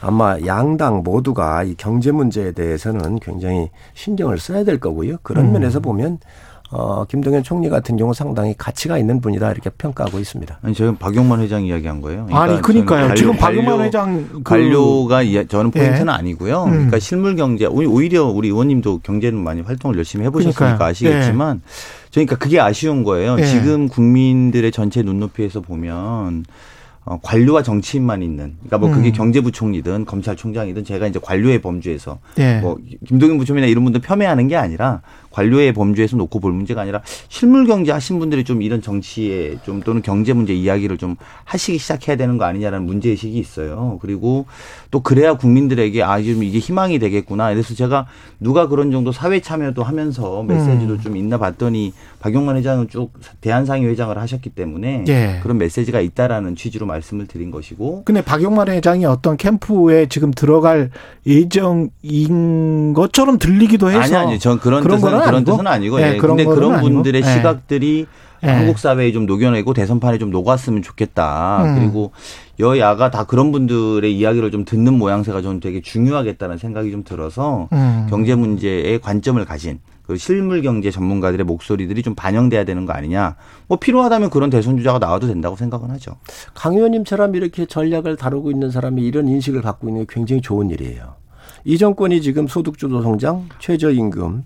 아마 양당 모두가 이 경제 문제에 대해서는 굉장히 신경을 써야 될 거고요. 그런 음. 면에서 보면 어, 김동연 총리 같은 경우 상당히 가치가 있는 분이다 이렇게 평가하고 있습니다. 아니, 저는 박용만 회장 이야기한 거예요. 그러니까 아니, 그러니까요. 관료, 지금 박용만 관료, 회장. 그... 관료가 저는 포인트는 예. 아니고요. 음. 그러니까 실물 경제, 오히려 우리 의원님도 경제는 많이 활동을 열심히 해보셨으니까 그러니까요. 아시겠지만 예. 그러니까 그게 아쉬운 거예요. 예. 지금 국민들의 전체 눈높이에서 보면 어, 관료와 정치인만 있는. 그러니까 뭐 음. 그게 경제부총리든 검찰총장이든 제가 이제 관료의 범주에서 예. 뭐 김동연 부총리나 이런 분들 폄훼하는 게 아니라 관료의 범주에서 놓고 볼 문제가 아니라 실물 경제 하신 분들이 좀 이런 정치에 좀 또는 경제 문제 이야기를 좀 하시기 시작해야 되는 거 아니냐라는 문제의식이 있어요. 그리고 또 그래야 국민들에게 아, 좀 이게 희망이 되겠구나. 그래서 제가 누가 그런 정도 사회 참여도 하면서 메시지도 음. 좀 있나 봤더니 박용만 회장은 쭉 대한상의 회장을 하셨기 때문에 예. 그런 메시지가 있다라는 취지로 말씀을 드린 것이고. 근데 박용만 회장이 어떤 캠프에 지금 들어갈 예정인 것처럼 들리기도 해서. 아니, 아니. 전 그런, 그런 뜻은, 그런 뜻은 아니고. 네, 예. 그런 근데 그런 분들의 아니고. 시각들이 예. 한국 사회에 좀 녹여내고 대선판에 좀 녹았으면 좋겠다. 음. 그리고 여야가 다 그런 분들의 이야기를 좀 듣는 모양새가 저는 되게 중요하겠다는 생각이 좀 들어서 음. 경제 문제에 관점을 가진. 그 실물 경제 전문가들의 목소리들이 좀 반영돼야 되는 거 아니냐. 뭐 필요하다면 그런 대선 주자가 나와도 된다고 생각은 하죠. 강 의원님처럼 이렇게 전략을 다루고 있는 사람이 이런 인식을 갖고 있는 게 굉장히 좋은 일이에요. 이 정권이 지금 소득주도 성장, 최저임금,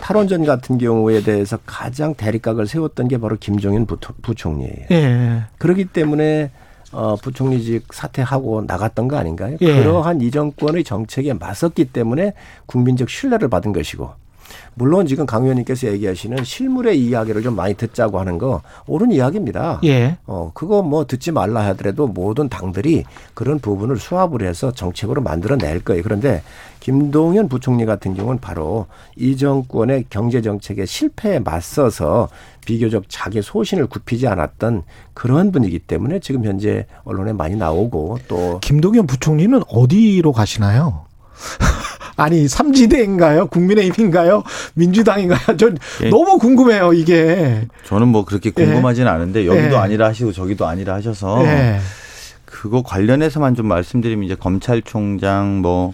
탈원전 같은 경우에 대해서 가장 대립각을 세웠던 게 바로 김종인 부총리예요. 예. 그렇기 때문에 어, 부총리직 사퇴하고 나갔던 거 아닌가요? 예. 그러한 이 정권의 정책에 맞섰기 때문에 국민적 신뢰를 받은 것이고 물론 지금 강 의원님께서 얘기하시는 실물의 이야기를 좀 많이 듣자고 하는 거 옳은 이야기입니다. 예. 어, 그거 뭐 듣지 말라 하더라도 모든 당들이 그런 부분을 수합을 해서 정책으로 만들어낼 거예요. 그런데 김동연 부총리 같은 경우는 바로 이 정권의 경제정책의 실패에 맞서서 비교적 자기 소신을 굽히지 않았던 그런 분이기 때문에 지금 현재 언론에 많이 나오고 또. 김동연 부총리는 어디로 가시나요? 아니 삼지대인가요? 국민의힘인가요? 민주당인가요? 전 예. 너무 궁금해요 이게. 저는 뭐 그렇게 궁금하진 예. 않은데 여기도 예. 아니라 하시고 저기도 아니라 하셔서 예. 그거 관련해서만 좀 말씀드리면 이제 검찰총장 뭐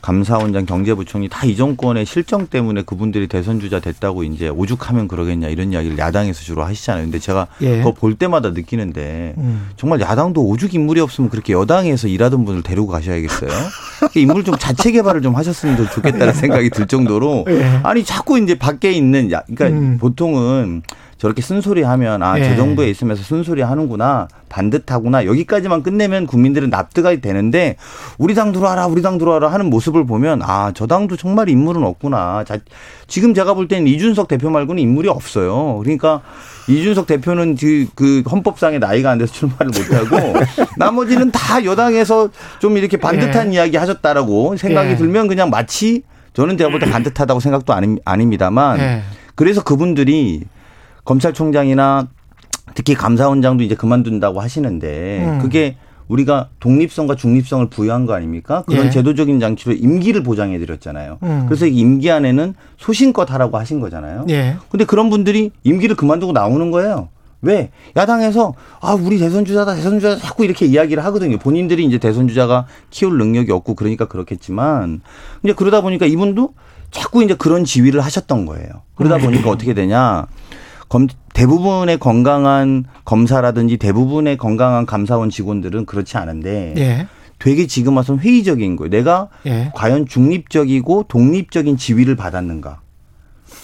감사원장 경제부총리 다 이 정권의 실정 때문에 그분들이 대선 주자 됐다고 이제 오죽하면 그러겠냐 이런 이야기를 야당에서 주로 하시잖아요. 근데 제가 예. 그거 볼 때마다 느끼는데 음. 정말 야당도 오죽 인물이 없으면 그렇게 여당에서 일하던 분을 데리고 가셔야겠어요. 인물 좀 자체 개발을 좀 하셨으면 좋겠다는 생각이 들 정도로 예. 아니 자꾸 이제 밖에 있는 야, 그러니까 음. 보통은 저렇게 쓴소리하면 아, 예. 저 정부에 있으면서 쓴소리하는구나 반듯하구나 여기까지만 끝내면 국민들은 납득이 되는데 우리 당 들어와라 우리 당 들어와라 하는 모습을 보면 아, 저 당도 정말 인물은 없구나. 자, 지금 제가 볼 때는 이준석 대표 말고는 인물이 없어요. 그러니까 이준석 대표는 그, 그 헌법상의 나이가 안 돼서 출마를 못하고 나머지는 다 여당에서 좀 이렇게 반듯한 예. 이야기 하셨다라고 생각이 예. 들면 그냥 마치 저는 제가 볼 때 반듯하다고 생각도 아니, 아닙니다만 예. 그래서 그분들이 검찰총장이나 특히 감사원장도 이제 그만둔다고 하시는데 음. 그게 우리가 독립성과 중립성을 부여한 거 아닙니까? 그런 예. 제도적인 장치로 임기를 보장해 드렸잖아요. 음. 그래서 임기 안에는 소신껏 하라고 하신 거잖아요. 예. 근데 그런 분들이 임기를 그만두고 나오는 거예요. 왜? 야당에서 아 우리 대선 주자다 대선 주자다 자꾸 이렇게 이야기를 하거든요. 본인들이 이제 대선 주자가 키울 능력이 없고 그러니까 그렇겠지만 이제 그러다 보니까 이분도 자꾸 이제 그런 지위를 하셨던 거예요. 그러다 보니까 어떻게 되냐? 검, 대부분의 건강한 검사라든지 대부분의 건강한 감사원 직원들은 그렇지 않은데 예. 되게 지금 와서는 회의적인 거예요. 내가 예. 과연 중립적이고 독립적인 지위를 받았는가.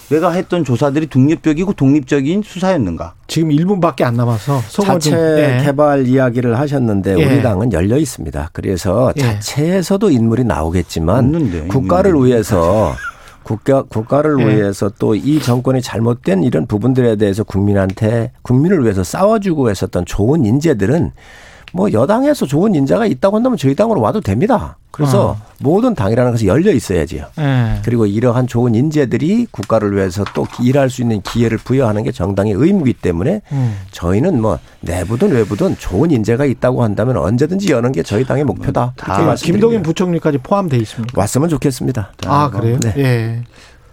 내가 했던 조사들이 독립적이고 독립적인 수사였는가. 지금 일 분밖에 안 남아서. 자체 예. 개발 이야기를 하셨는데 예. 우리 당은 열려 있습니다. 그래서 예. 자체에서도 인물이 나오겠지만 없는데, 국가를 인물이. 위해서. 국가, 국가를 예. 위해서 또 이 정권이 잘못된 이런 부분들에 대해서 국민한테 국민을 위해서 싸워주고 했었던 좋은 인재들은 뭐 여당에서 좋은 인재가 있다고 한다면 저희 당으로 와도 됩니다. 그래서 어. 모든 당이라는 것이 열려 있어야지요. 예. 그리고 이러한 좋은 인재들이 국가를 위해서 또 일할 수 있는 기회를 부여하는 게 정당의 의무이기 때문에 음. 저희는 뭐 내부든 외부든 좋은 인재가 있다고 한다면 언제든지 여는 게 저희 당의 목표다. 아, 김동연 부총리까지 포함되어 있습니다. 왔으면 좋겠습니다. 아, 그래요? 네. 예.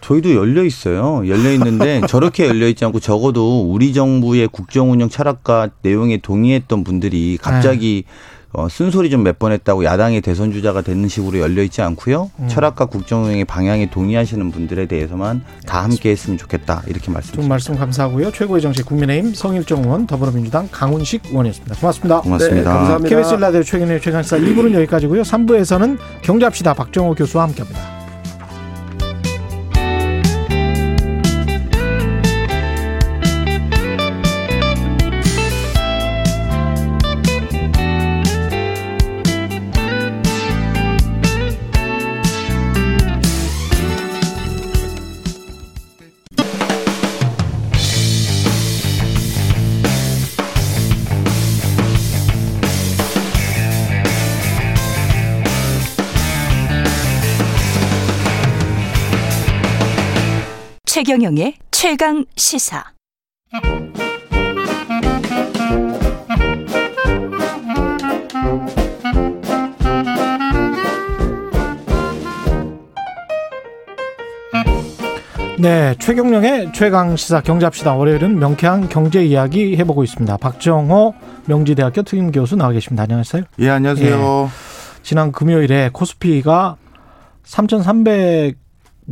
저희도 열려 있어요. 열려 있는데 저렇게 열려 있지 않고 적어도 우리 정부의 국정운영 철학과 내용에 동의했던 분들이 갑자기 네. 어, 쓴소리 좀 몇 번 했다고 야당의 대선 주자가 되는 식으로 열려 있지 않고요. 음. 철학과 국정운영의 방향에 동의하시는 분들에 대해서만 다 함께 했으면 좋겠다. 이렇게 말씀드립니다. 말씀 감사하고요. 최고의 정치 국민의힘 성일정 의원, 더불어민주당 강훈식 의원이었습니다. 고맙습니다. 고맙습니다. 네, 감사합니다. 케이비에스 라디오 최근의 최강시사 일 부는 여기까지고요. 삼 부에서는 경제합시다 박정호 교수와 함께합니다. 최경영의 최강 시사. 네, 최경영의 최강 시사 경제합시다. 월요일은 명쾌한 경제 이야기 해보고 있습니다. 박정호 명지대학교 특임 교수 나와 계십니다. 안녕하세요. 예, 안녕하세요. 예, 지난 금요일에 코스피가 삼천삼백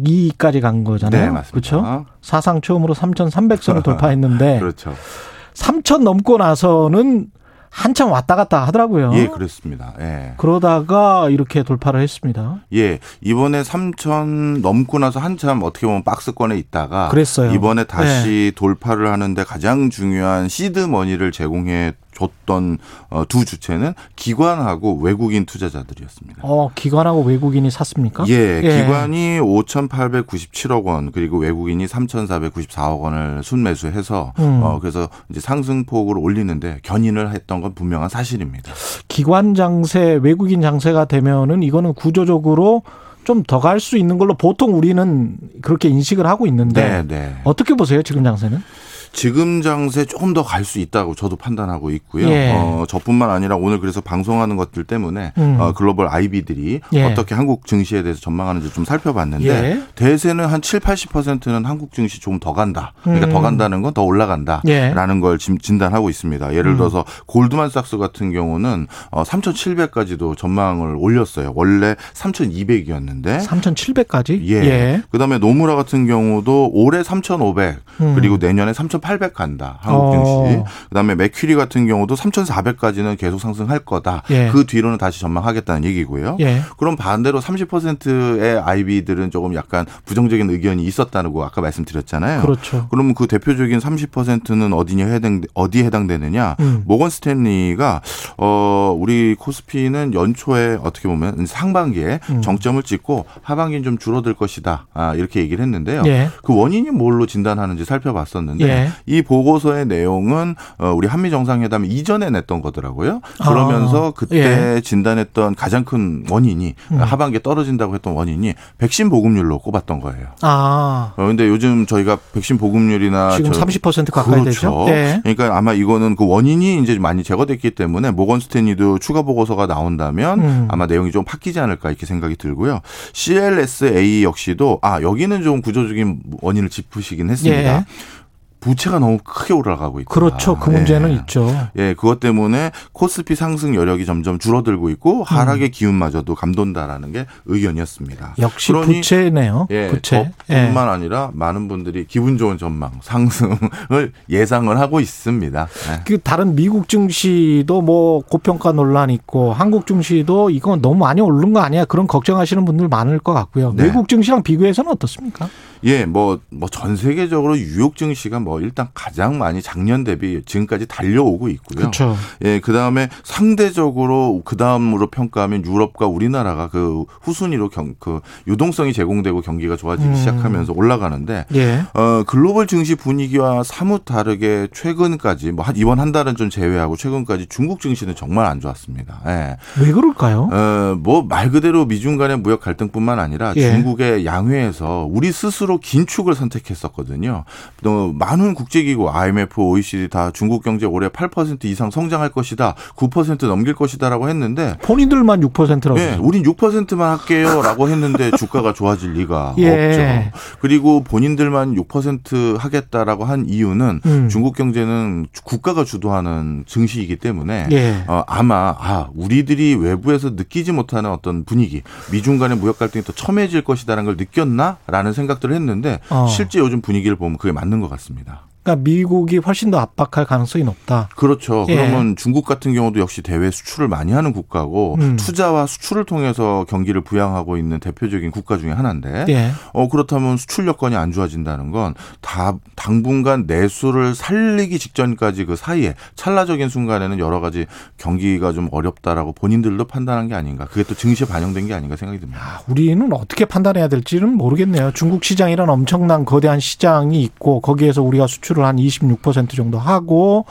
이까지 간 거잖아요. 네, 맞습니다. 그렇죠? 사상 처음으로 삼천삼백 선을 돌파했는데 그렇죠. 삼천 넘고 나서는 한참 왔다 갔다 하더라고요. 예, 그렇습니다. 예. 그러다가 이렇게 돌파를 했습니다. 예, 이번에 삼천 넘고 나서 한참 어떻게 보면 박스권에 있다가 그랬어요. 이번에 다시 예. 돌파를 하는데 가장 중요한 시드머니를 제공해 줬던 두 주체는 기관하고 외국인 투자자들이었습니다. 어, 기관하고 외국인이 샀습니까? 예, 예. 기관이 오천팔백구십칠억 원 그리고 외국인이 삼천사백구십사억 원을 순매수해서 음. 어, 그래서 이제 상승폭을 올리는데 견인을 했던 건 분명한 사실입니다. 기관 장세, 외국인 장세가 되면은 이거는 구조적으로 좀 더 갈 수 있는 걸로 보통 우리는 그렇게 인식을 하고 있는데 네네. 어떻게 보세요 지금 장세는? 지금 장세 조금 더 갈 수 있다고 저도 판단하고 있고요. 예. 어, 저뿐만 아니라 오늘 그래서 방송하는 것들 때문에 음. 어, 글로벌 아이비들이 예. 어떻게 한국 증시에 대해서 전망하는지 좀 살펴봤는데 예. 대세는 한 칠팔십 퍼센트는 한국 증시 조금 더 간다. 그러니까 음. 더 간다는 건 더 올라간다라는 예. 걸 진단하고 있습니다. 예를 들어서 골드만삭스 같은 경우는 어, 삼천칠백까지도 전망을 올렸어요. 원래 삼천이백이었는데. 삼천칠백까지? 예. 예. 그다음에 노무라 같은 경우도 올해 삼천오백 음. 그리고 내년에 삼천팔백 간다. 한국 증시. 어. 그다음에 맥퀴리 같은 경우도 삼천사백까지는 계속 상승할 거다. 예. 그 뒤로는 다시 전망하겠다는 얘기고요. 예. 그럼 반대로 삼십 퍼센트의 아이비들은 조금 약간 부정적인 의견이 있었다고 아까 말씀드렸잖아요. 그렇죠. 그러면 그 대표적인 삼십 퍼센트는 어디에 해당 어디에 해당되느냐? 음. 모건 스탠리가 어, 우리 코스피는 연초에 어떻게 보면 상반기에 음. 정점을 찍고 하반기는 좀 줄어들 것이다. 아, 이렇게 얘기를 했는데요. 예. 그 원인이 뭘로 진단하는지 살펴봤었는데 예. 이 보고서의 내용은 우리 한미 정상회담 이전에 냈던 거더라고요. 그러면서 아, 그때 예. 진단했던 가장 큰 원인이 음. 하반기에 떨어진다고 했던 원인이 백신 보급률로 꼽았던 거예요. 아. 그런데 요즘 저희가 백신 보급률이나 지금 저, 삼십 퍼센트 가까이 그렇죠. 되죠. 예. 그러니까 아마 이거는 그 원인이 이제 많이 제거됐기 때문에 모건 스탠리도 추가 보고서가 나온다면 음. 아마 내용이 좀 바뀌지 않을까 이렇게 생각이 들고요. 씨엘에스에이 역시도 아 여기는 좀 구조적인 원인을 짚으시긴 했습니다. 예. 부채가 너무 크게 올라가고 있다. 그렇죠. 그 문제는 예. 있죠. 예, 그것 때문에 코스피 상승 여력이 점점 줄어들고 있고 하락의 음. 기운마저도 감돈다라는 게 의견이었습니다. 역시 부채네요. 예, 부채. 뿐만 예. 아니라 많은 분들이 기분 좋은 전망, 상승을 예상을 하고 있습니다. 예. 그 다른 미국 증시도 뭐 고평가 논란 있고 한국 증시도 이건 너무 많이 오른 거 아니야? 그런 걱정하시는 분들 많을 것 같고요. 네. 외국 증시랑 비교해서는 어떻습니까? 예, 뭐 뭐 전 세계적으로 뉴욕 증시가 뭐 일단 가장 많이 작년 대비 지금까지 달려오고 있고요. 그렇죠. 예, 그 다음에 상대적으로 그 다음으로 평가하면 유럽과 우리나라가 그 후순위로 경, 그 유동성이 제공되고 경기가 좋아지기 음. 시작하면서 올라가는데 예. 어, 글로벌 증시 분위기와 사뭇 다르게 최근까지 뭐 한, 이번 한 달은 좀 제외하고 최근까지 중국 증시는 정말 안 좋았습니다. 예. 왜 그럴까요? 어, 뭐 말 그대로 미중 간의 무역 갈등뿐만 아니라 예. 중국의 양회에서 우리 스스로 긴축을 선택했었거든요. 또 많은 국제기구 아이엠에프, 오이시디 다 중국 경제 올해 팔 퍼센트 이상 성장할 것이다. 구 퍼센트 넘길 것이다라고 했는데 본인들만 육 퍼센트라고. 네, 우린 육 퍼센트만 할게요라고 했는데 주가가 좋아질 리가 예. 없죠. 그리고 본인들만 육 퍼센트 하겠다라고 한 이유는 음. 중국 경제는 국가가 주도하는 증시이기 때문에 예. 어, 아마 아, 우리들이 외부에서 느끼지 못하는 어떤 분위기, 미중 간의 무역 갈등이 더 첨예질 것이다라는 걸 느꼈나라는 생각들을 했는데 어. 실제 요즘 분위기를 보면 그게 맞는 것 같습니다. 그러니까 미국이 훨씬 더 압박할 가능성이 높다. 그렇죠. 예. 그러면 중국 같은 경우도 역시 대외 수출을 많이 하는 국가고 음. 투자와 수출을 통해서 경기를 부양하고 있는 대표적인 국가 중에 하나인데 예. 어, 그렇다면 수출 여건이 안 좋아진다는 건 다 당분간 내수를 살리기 직전까지 그 사이에 찰나적인 순간에는 여러 가지 경기가 좀 어렵다라고 본인들도 판단한 게 아닌가. 그게 또 증시에 반영된 게 아닌가 생각이 듭니다. 아, 우리는 어떻게 판단해야 될지는 모르겠네요. 중국 시장이란 엄청난 거대한 시장이 있고 거기에서 우리가 수출 를 한 이십육 퍼센트 정도 하고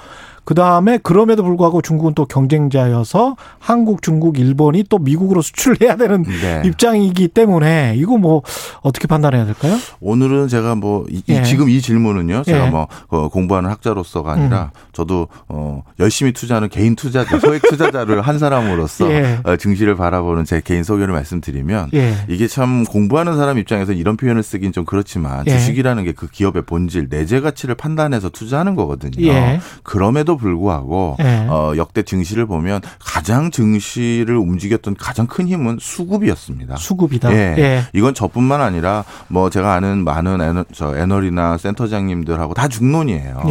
그다음에 그럼에도 불구하고 중국은 또 경쟁자여서 한국, 중국, 일본이 또 미국으로 수출해야 되는 네. 입장이기 때문에 이거 뭐 어떻게 판단해야 될까요? 오늘은 제가 뭐 이, 예. 지금 이 질문은요. 제가 예. 뭐 공부하는 학자로서가 아니라 음. 저도 어, 열심히 투자하는 개인 투자자, 소액 투자자를 한 사람으로서 예. 증시를 바라보는 제 개인 소견을 말씀드리면 예. 이게 참 공부하는 사람 입장에서 이런 표현을 쓰긴 좀 그렇지만 예. 주식이라는 게 그 기업의 본질, 내재 가치를 판단해서 투자하는 거거든요. 예. 그럼에도 불구하고 네. 어, 역대 증시를 보면 가장 증시를 움직였던 가장 큰 힘은 수급이었습니다. 수급이다. 예. 예. 이건 저뿐만 아니라 뭐 제가 아는 많은 애너, 저 애널이나 센터장님들하고 다 중론이에요.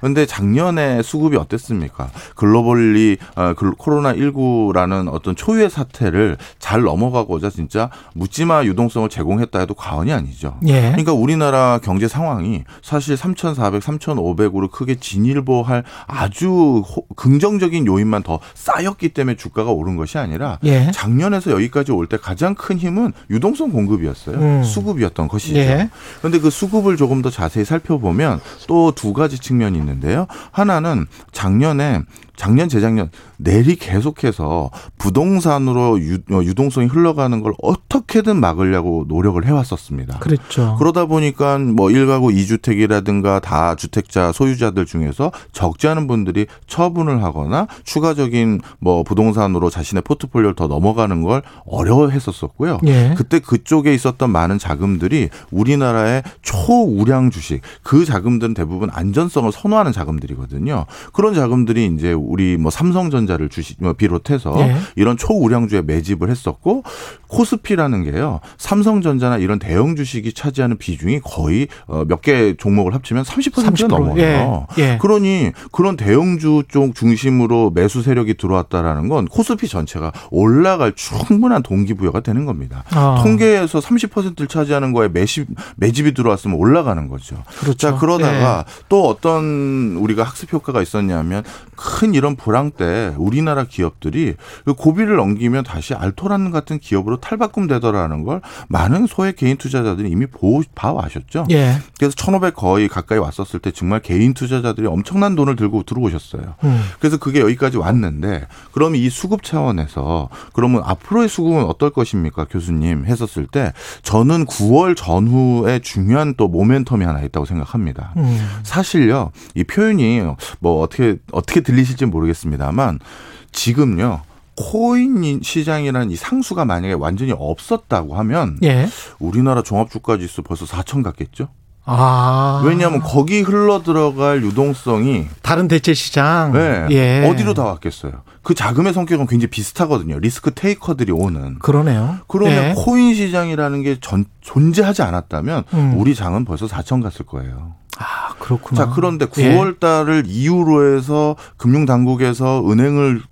그런데 예. 작년에 수급이 어땠습니까? 글로벌리 어, 코로나십구라는 어떤 초유의 사태를 잘 넘어가고자 진짜 묻지마 유동성을 제공했다 해도 과언이 아니죠. 예. 그러니까 우리나라 경제 상황이 사실 삼천사백, 삼천오백으로 크게 진일보할 아주 아주 호, 긍정적인 요인만 더 쌓였기 때문에 주가가 오른 것이 아니라 예. 작년에서 여기까지 올 때 가장 큰 힘은 유동성 공급이었어요. 음. 수급이었던 것이죠. 예. 그런데 그 수급을 조금 더 자세히 살펴보면 또 두 가지 측면이 있는데요. 하나는 작년에 작년, 재작년 내리 계속해서 부동산으로 유, 유동성이 흘러가는 걸 어떻게든 막으려고 노력을 해왔었습니다. 그렇죠. 그러다 보니까 뭐 일 가구 이 주택이라든가 다주택자 소유자들 중에서 적지 않은 분들이 처분을 하거나 추가적인 뭐 부동산으로 자신의 포트폴리오를 더 넘어가는 걸 어려워했었었고요. 예. 그때 그쪽에 있었던 많은 자금들이 우리나라의 초우량 주식, 그 자금들은 대부분 안전성을 선호하는 자금들이거든요. 그런 자금들이 이제 우리 뭐 삼성전자를 주식 비롯해서 예. 이런 초우량주에 매집을 했었고, 코스피라는 게요, 삼성전자나 이런 대형 주식이 차지하는 비중이 거의 몇 개 종목을 합치면 삼십 퍼센트 넘어요. 예. 예. 그러니 그런 대형주 쪽 중심으로 매수 세력이 들어왔다라는 건 코스피 전체가 올라갈 충분한 동기부여가 되는 겁니다. 아. 통계에서 삼십 퍼센트를 차지하는 거에 매집, 매집이 들어왔으면 올라가는 거죠. 그렇죠. 자, 그러다가 예. 또 어떤 우리가 학습 효과가 있었냐면, 큰 이런 불황 때 우리나라 기업들이 고비를 넘기면 다시 알토란 같은 기업으로 탈바꿈되더라는 걸 많은 소액 개인 투자자들이 이미 봐와셨죠. 예. 그래서 천오백 거의 가까이 왔었을 때 정말 개인 투자자들이 엄청난 돈을 들고 들어오셨어요. 음. 그래서 그게 여기까지 왔는데, 그럼 이 수급 차원에서 그러면 앞으로의 수급은 어떨 것입니까, 교수님 했었을 때 저는 구월 전후에 중요한 또 모멘텀이 하나 있다고 생각합니다. 음. 사실요, 이 표현이 뭐 어떻게 어떻게 들리실지 모르겠습니다만, 지금요 코인 시장이라는 이 상수가 만약에 완전히 없었다고 하면 예. 우리나라 종합주가지수 벌써 사천 갔겠죠. 아. 왜냐하면 거기 흘러 들어갈 유동성이 다른 대체 시장 네. 예. 어디로 다 왔겠어요. 그 자금의 성격은 굉장히 비슷하거든요. 리스크 테이커들이 오는. 그러네요. 그러면 예. 코인 시장이라는 게 전, 존재하지 않았다면 음. 우리 장은 벌써 사천 갔을 거예요. 아, 그렇구나. 자, 그런데 구월 달을 예. 이후로 해서 금융당국에서 은행을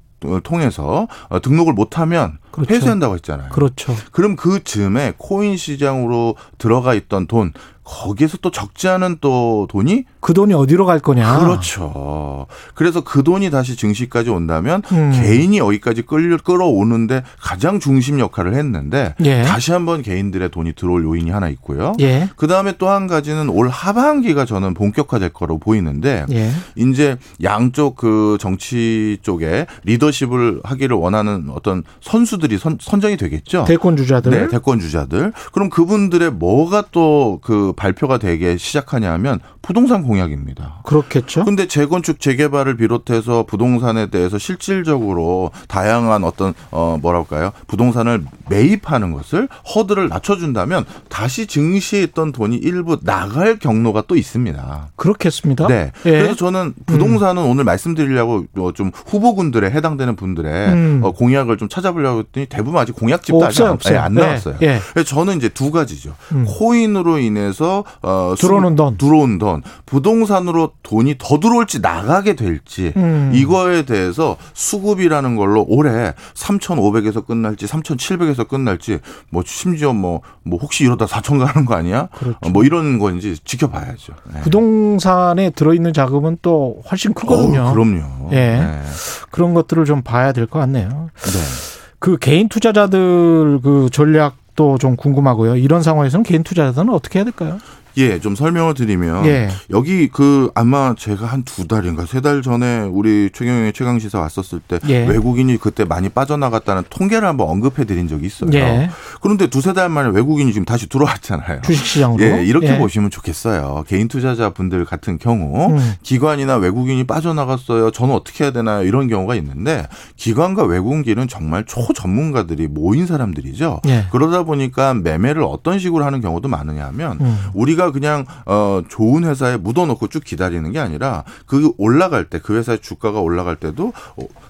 통해서 등록을 못하면 그렇죠. 회수한다고 했잖아요. 그렇죠. 그럼 그 즈음에 코인 시장으로 들어가 있던 돈, 거기에서 또 적지 않은 또 돈이, 그 돈이 어디로 갈 거냐. 그렇죠. 그래서 그 돈이 다시 증시까지 온다면 음. 개인이 여기까지 끌려, 끌어오는데 가장 중심 역할을 했는데 예. 다시 한번 개인들의 돈이 들어올 요인이 하나 있고요. 예. 그다음에 또 한 가지는 올 하반기가 저는 본격화될 거로 보이는데 예. 이제 양쪽 그 정치 쪽에 리더십을 하기를 원하는 어떤 선수들이 선, 선정이 되겠죠. 대권 주자들. 네. 대권 주자들. 그럼 그분들의 뭐가 또 그 발표가 되게 시작하냐 하면 부동산 공약입니다. 그렇겠죠. 그런데 재건축 재개발을 비롯해서 부동산에 대해서 실질적으로 다양한 어떤 어 뭐랄까요, 부동산을 매입하는 것을 허들을 낮춰준다면 다시 증시에 있던 돈이 일부 나갈 경로가 또 있습니다. 그렇겠습니다. 네. 예. 그래서 저는 부동산은 음. 오늘 말씀드리려고 좀 후보군들에 해당되는 분들의 음. 어 공약을 좀 찾아보려고 했더니 대부분 아직 공약집도 아직 안, 예, 안 나왔어요. 예. 예. 그래서 저는 이제 두 가지죠. 음. 코인으로 인해서 어 들어오는 돈, 들어온 돈, 부동산으로 돈이 더 들어올지 나가게 될지 음. 이거에 대해서 수급이라는 걸로 올해 삼천오백에서 끝날지 삼천칠백에서 끝날지 뭐 심지어 뭐, 뭐 혹시 이러다 사천 가는 거 아니야? 그렇죠. 뭐 이런 건지 지켜봐야죠. 네. 부동산에 들어있는 자금은 또 훨씬 크거든요. 어, 그럼요. 예. 네. 그런 것들을 좀 봐야 될 것 같네요. 네. 그 개인 투자자들 그 전략도 좀 궁금하고요. 이런 상황에서는 개인 투자자들은 어떻게 해야 될까요? 예, 좀 설명을 드리면 예. 여기 그 아마 제가 한 두 달인가 세 달 전에 우리 최경영의 최강시사 왔었을 때 예. 외국인이 그때 많이 빠져나갔다는 통계를 한번 언급해 드린 적이 있어요. 예. 그런데 두세 달 만에 외국인이 지금 다시 들어왔잖아요. 주식시장으로. 예, 이렇게 예. 보시면 좋겠어요. 개인 투자자분들 같은 경우 음. 기관이나 외국인이 빠져나갔어요. 저는 어떻게 해야 되나요? 이런 경우가 있는데, 기관과 외국인은 정말 초전문가들이 모인 사람들이죠. 예. 그러다 보니까 매매를 어떤 식으로 하는 경우도 많으냐 하면 음. 우리가 그냥 어 좋은 회사에 묻어놓고 쭉 기다리는 게 아니라 그 올라갈 때, 그 회사의 주가가 올라갈 때도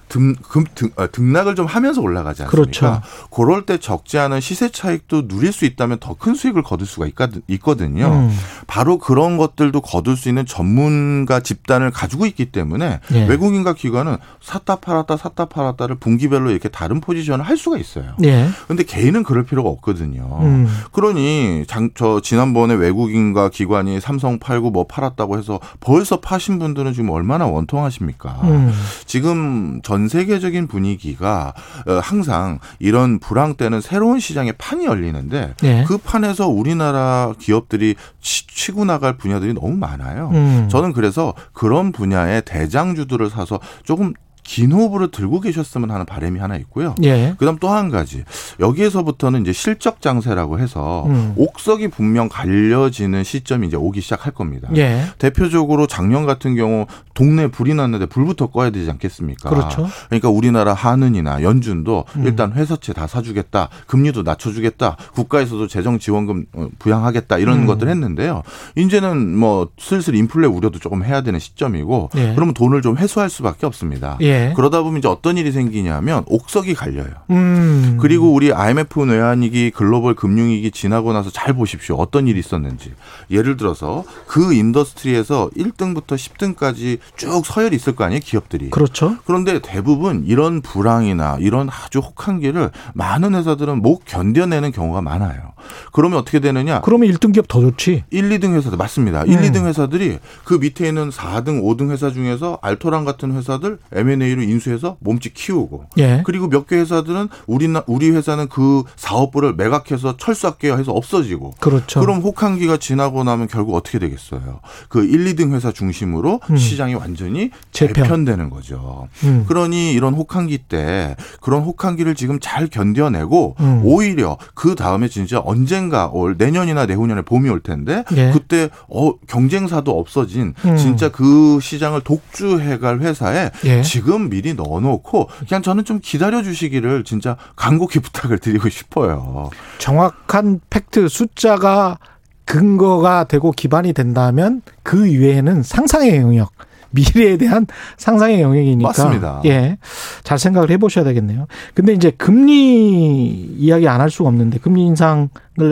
등, 등, 등, 등락을 좀 하면서 올라가지 않습니까? 그렇죠. 그럴 때 적지 않은 시세 시세 차익도 누릴 수 있다면 더 큰 수익을 거둘 수가 있거든요. 음. 바로 그런 것들도 거둘 수 있는 전문가 집단을 가지고 있기 때문에 예. 외국인과 기관은 샀다 팔았다 샀다 팔았다를 분기별로 이렇게 다른 포지션을 할 수가 있어요. 그런데 예. 개인은 그럴 필요가 없거든요. 음. 그러니 장, 저 지난번에 외국인과 기관이 삼성 팔고 뭐 팔았다고 해서 벌써 파신 분들은 지금 얼마나 원통하십니까? 음. 지금 전 세계적인 분위기가 항상 이런 불황 때는 새로운 시장의 판이 열리는데 예. 그 판에서 우리나라 기업들이 치, 치고 나갈 분야들이 너무 많아요. 음. 저는 그래서 그런 분야의 대장주들을 사서 조금 긴 호흡으로 들고 계셨으면 하는 바람이 하나 있고요. 예. 그다음 또 한 가지. 여기에서부터는 이제 실적 장세라고 해서 음. 옥석이 분명 갈려지는 시점이 이제 오기 시작할 겁니다. 예. 대표적으로 작년 같은 경우 동네 불이 났는데 불부터 꺼야 되지 않겠습니까? 그렇죠. 그러니까 우리나라 한은이나 연준도 음. 일단 회사채 다 사주겠다. 금리도 낮춰주겠다. 국가에서도 재정 지원금 부양하겠다. 이런 음. 것들 했는데요. 이제는 뭐 슬슬 인플레 우려도 조금 해야 되는 시점이고 예. 그러면 돈을 좀 회수할 수밖에 없습니다. 예. 예. 그러다 보면 이제 어떤 일이 생기냐면 옥석이 갈려요. 음. 그리고 우리 아이엠에프 외환위기, 글로벌 금융위기 지나고 나서 잘 보십시오. 어떤 일이 있었는지. 예를 들어서 그 인더스트리에서 일 등부터 십 등까지 쭉 서열이 있을 거 아니에요, 기업들이. 그렇죠. 그런데 대부분 이런 불황이나 이런 아주 혹한기를 많은 회사들은 못 견뎌내는 경우가 많아요. 그러면 어떻게 되느냐? 그러면 일 등 기업 더 좋지. 일, 이 등 회사들 맞습니다. 일, 음. 이 등 회사들이 그 밑에 있는 사 등, 오 등 회사 중에서 알토란 같은 회사들 엠 앤 에이 로 인수해서 몸집 키우고 예. 그리고 몇 개 회사들은 우리 우리 회사는 그 사업부를 매각해서 철수할게요 해서 없어지고 그렇죠. 그럼 혹한기가 지나고 나면 결국 어떻게 되겠어요? 그 일, 이 등 회사 중심으로 음. 시장이 완전히 재편. 재편되는 거죠. 음. 그러니 이런 혹한기 때 그런 혹한기를 지금 잘 견뎌내고 음. 오히려 그 다음에 진짜 언젠가 올 내년이나 내후년에 봄이 올 텐데 예. 그때 어, 경쟁사도 없어진 음. 진짜 그 시장을 독주해갈 회사에 예. 지금 지금 미리 넣어놓고 그냥 저는 좀 기다려주시기를 진짜 간곡히 부탁을 드리고 싶어요. 정확한 팩트 숫자가 근거가 되고 기반이 된다면 그 이외에는 상상의 영역, 미래에 대한 상상의 영역이니까. 맞습니다. 예, 잘 생각을 해보셔야 되겠네요. 근데 이제 금리 이야기 안 할 수가 없는데 금리 인상을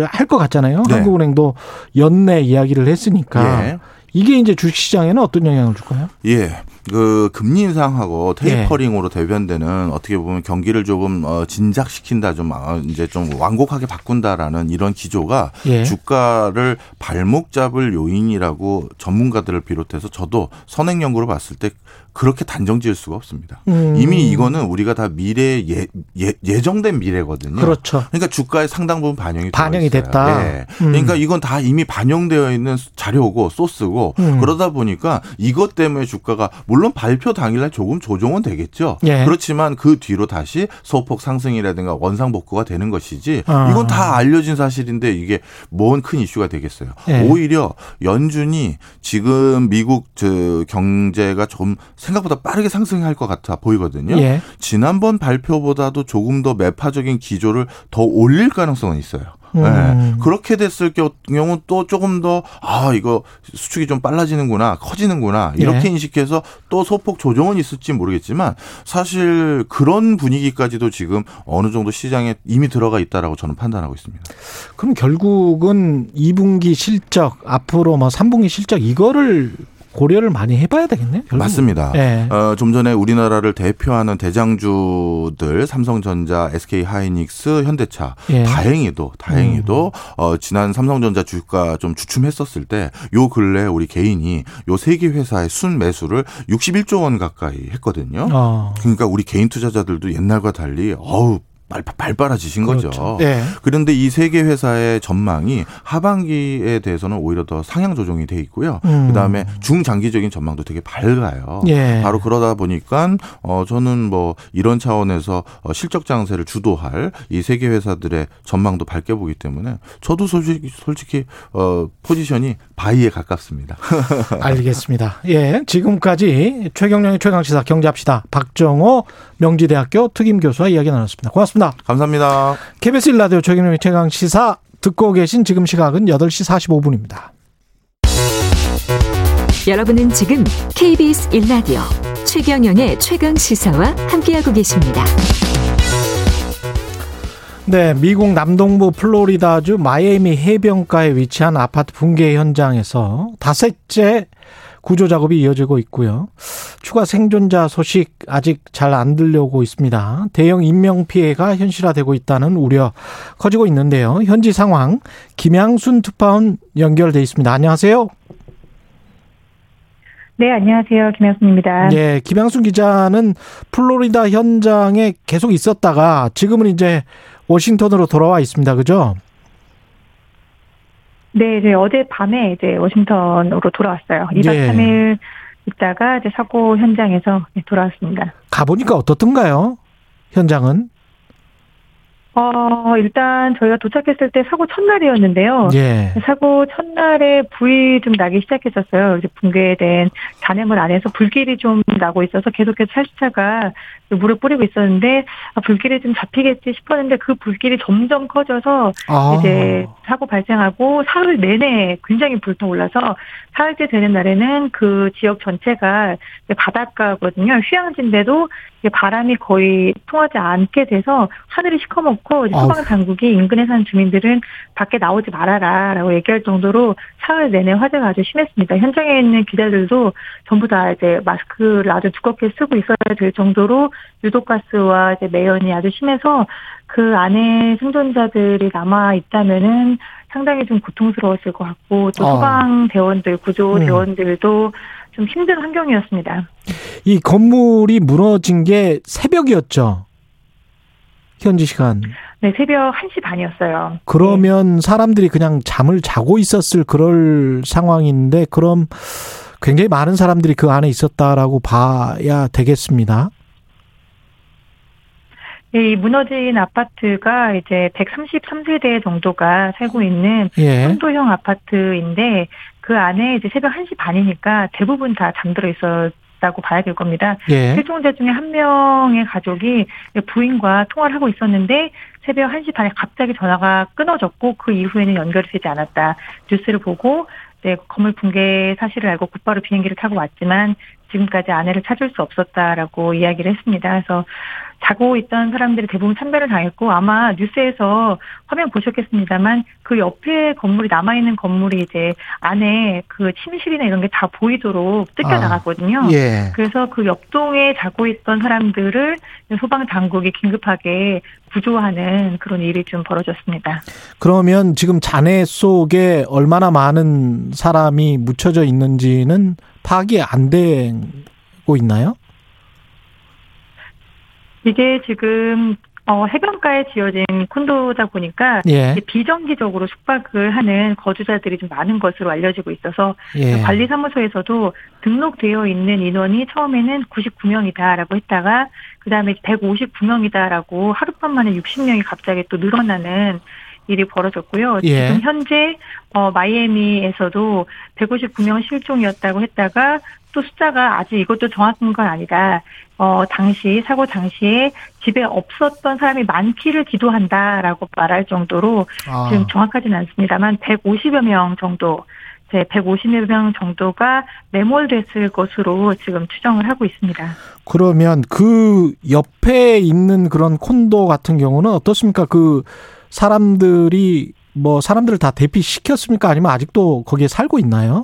할 것 같잖아요. 네. 한국은행도 연내 이야기를 했으니까. 예. 이게 이제 주식시장에는 어떤 영향을 줄까요? 예. 그 금리 인상하고 테이퍼링으로 예. 대변되는 어떻게 보면 경기를 조금 진작시킨다, 좀 이제 좀 완곡하게 바꾼다라는 이런 기조가 예. 주가를 발목 잡을 요인이라고 전문가들을 비롯해서 저도 선행 연구로 봤을 때 그렇게 단정 지을 수가 없습니다. 음. 이미 이거는 우리가 다 미래에 예, 예, 예정된 미래거든요. 그렇죠. 그러니까 주가의 상당 부분 반영이 반영이 되어 있어요. 됐다. 예. 음. 그러니까 이건 다 이미 반영되어 있는 자료고 소스고 음. 그러다 보니까 이것 때문에 주가가 물론 발표 당일날 조금 조정은 되겠죠. 예. 그렇지만 그 뒤로 다시 소폭 상승이라든가 원상복구가 되는 것이지 아. 이건 다 알려진 사실인데 이게 뭔 큰 이슈가 되겠어요. 예. 오히려 연준이 지금 미국 저 경제가 좀 생각보다 빠르게 상승할 것 같아 보이거든요. 예. 지난번 발표보다도 조금 더 매파적인 기조를 더 올릴 가능성은 있어요. 음. 네. 그렇게 됐을 경우 또 조금 더 아 이거 수축이 좀 빨라지는구나 커지는구나 이렇게 예. 인식해서 또 소폭 조정은 있을지 모르겠지만 사실 그런 분위기까지도 지금 어느 정도 시장에 이미 들어가 있다라고 저는 판단하고 있습니다. 그럼 결국은 이 분기 실적 앞으로 뭐 삼 분기 실적 이거를 고려를 많이 해봐야 되겠네요. 결국은. 맞습니다. 네. 어, 좀 전에 우리나라를 대표하는 대장주들 삼성전자, 에스케이하이닉스, 현대차 네. 다행히도 다행히도 음. 어, 지난 삼성전자 주가 좀 주춤했었을 때 요 근래 우리 개인이 요 세 개 회사의 순매수를 육십일조 원 가까이 했거든요. 어. 그러니까 우리 개인 투자자들도 옛날과 달리 어우. 발빠라지신 거죠. 그렇죠. 네. 그런데 이 세 개 회사의 전망이 하반기에 대해서는 오히려 더 상향 조정이 돼 있고요. 음. 그다음에 중장기적인 전망도 되게 밝아요. 예. 바로 그러다 보니까 어 저는 뭐 이런 차원에서 실적 장세를 주도할 이 세 개 회사들의 전망도 밝게 보기 때문에 저도 솔직히, 솔직히 어 포지션이 바이에 가깝습니다. 알겠습니다. 예, 지금까지 최경영의 최강시사 경제합시다. 박정호 명지대학교 특임교수와 이야기 나눴습니다. 고맙습니다. 감사합니다. 케이비에스 일 라디오 최경영의 최강시사 듣고 계신 지금 시각은 여덟 시 사십오 분입니다. 여러분은 지금 케이비에스 일 라디오 최경영의 최강시사와 함께하고 계십니다. 네, 미국 남동부 플로리다주 마이애미 해변가에 위치한 아파트 붕괴 현장에서 닷새째 구조 작업이 이어지고 있고요. 추가 생존자 소식 아직 잘 안 들려오고 있습니다. 대형 인명피해가 현실화되고 있다는 우려 커지고 있는데요. 현지 상황 김양순 특파원 연결돼 있습니다. 안녕하세요. 네, 안녕하세요. 김양순입니다. 네, 김양순 기자는 플로리다 현장에 계속 있었다가 지금은 이제 워싱턴으로 돌아와 있습니다. 그죠? 네, 이제 어제 밤에 이제 워싱턴으로 돌아왔어요. 이 박 예. 삼 일 있다가 이제 사고 현장에서 돌아왔습니다. 가보니까 어떻던가요? 현장은? 어, 일단 저희가 도착했을 때 사고 첫날이었는데요. 예. 사고 첫날에 불이 좀 나기 시작했었어요. 이제 붕괴된 잔해물 안에서 불길이 좀 나고 있어서 계속해서 살수차가 물을 뿌리고 있었는데, 아, 불길이 좀 잡히겠지 싶었는데 그 불길이 점점 커져서 아. 이제 사고 발생하고 사흘 내내 굉장히 불타올라서 사흘째 되는 날에는 그 지역 전체가 이제 바닷가거든요. 휴양지인데도 바람이 거의 통하지 않게 돼서 하늘이 시커멓고 소방 당국이 인근에 사는 주민들은 밖에 나오지 말아라라고 얘기할 정도로 사흘 내내 화재가 아주 심했습니다. 현장에 있는 기자들도 전부 다 이제 마스크를 아주 두껍게 쓰고 있어야 될 정도로 유독가스와 이제 매연이 아주 심해서 그 안에 생존자들이 남아 있다면은 상당히 좀 고통스러웠을 것 같고, 또 소방 대원들, 구조 대원들도 좀 힘든 환경이었습니다. 이 건물이 무너진 게 새벽이었죠? 현지 시간. 네, 새벽 한 시 반이었어요. 그러면 네. 사람들이 그냥 잠을 자고 있었을 그럴 상황인데, 그럼 굉장히 많은 사람들이 그 안에 있었다라고 봐야 되겠습니다. 이 무너진 아파트가 이제 백삼십삼 세대 정도가 살고 있는 예. 선도형 아파트인데, 그 안에 이제 새벽 한 시 반이니까 대부분 다 잠들어 있었다고 봐야 될 겁니다. 예. 실종자 중에 한 명의 가족이 부인과 통화를 하고 있었는데 새벽 한 시 반에 갑자기 전화가 끊어졌고 그 이후에는 연결이 되지 않았다. 뉴스를 보고 네, 건물 붕괴 사실을 알고 곧바로 비행기를 타고 왔지만 지금까지 아내를 찾을 수 없었다라고 이야기를 했습니다. 그래서 자고 있던 사람들이 대부분 참변을 당했고, 아마 뉴스에서 화면 보셨겠습니다만 그 옆에 건물이 남아있는 건물이 이제 안에 그 침실이나 이런 게 다 보이도록 뜯겨나갔거든요. 아, 예. 그래서 그 옆동에 자고 있던 사람들을 소방당국이 긴급하게 구조하는 그런 일이 좀 벌어졌습니다. 그러면 지금 잔해 속에 얼마나 많은 사람이 묻혀져 있는지는 파악이 안 되고 있나요? 이게 지금 어, 해변가에 지어진 콘도다 보니까 예. 비정기적으로 숙박을 하는 거주자들이 좀 많은 것으로 알려지고 있어서 예. 관리사무소에서도 등록되어 있는 인원이 처음에는 구십구 명이다라고 했다가 그다음에 백오십구 명이다라고 하룻밤 만에 육십 명이 갑자기 또 늘어나는 일이 벌어졌고요. 예. 지금 현재 어, 마이애미에서도 백오십구 명 실종이었다고 했다가 또 숫자가 아직 이것도 정확한 건 아니다. 어, 당시 사고 당시에 집에 없었던 사람이 많기를 기도한다라고 말할 정도로 아. 지금 정확하진 않습니다만 백오십여 명 정도, 제 백오십여 명 정도가 매몰됐을 것으로 지금 추정을 하고 있습니다. 그러면 그 옆에 있는 그런 콘도 같은 경우는 어떻습니까? 그 사람들이 뭐 사람들을 다 대피시켰습니까? 아니면 아직도 거기에 살고 있나요?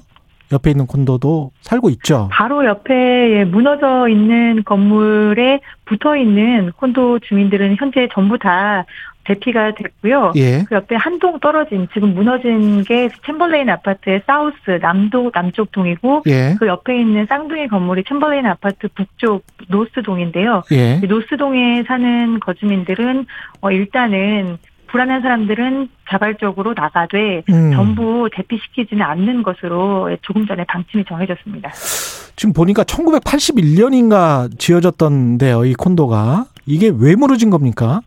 옆에 있는 콘도도 살고 있죠. 바로 옆에 무너져 있는 건물에 붙어 있는 콘도 주민들은 현재 전부 다 대피가 됐고요. 예. 그 옆에 한 동 떨어진 지금 무너진 게 챔버레인 아파트의 사우스 남동 남쪽 동이고 예. 그 옆에 있는 쌍둥이 건물이 챔버레인 아파트 북쪽 노스 동인데요. 예. 노스 동에 사는 거주민들은 어 일단은 불안한 사람들은 자발적으로 나가되 음. 전부 대피시키지는 않는 것으로 조금 전에 방침이 정해졌습니다. 지금 보니까 천구백팔십일 년인가 지어졌던데요. 이 콘도가. 이게 왜 무너진 겁니까?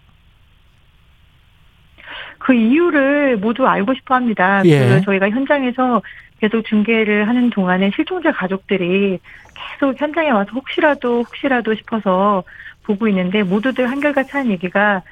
그 이유를 모두 알고 싶어 합니다. 예. 저희가 현장에서 계속 중계를 하는 동안에 실종자 가족들이 계속 현장에 와서 혹시라도 혹시라도 싶어서 보고 있는데 모두들 한결같이 하는 얘기가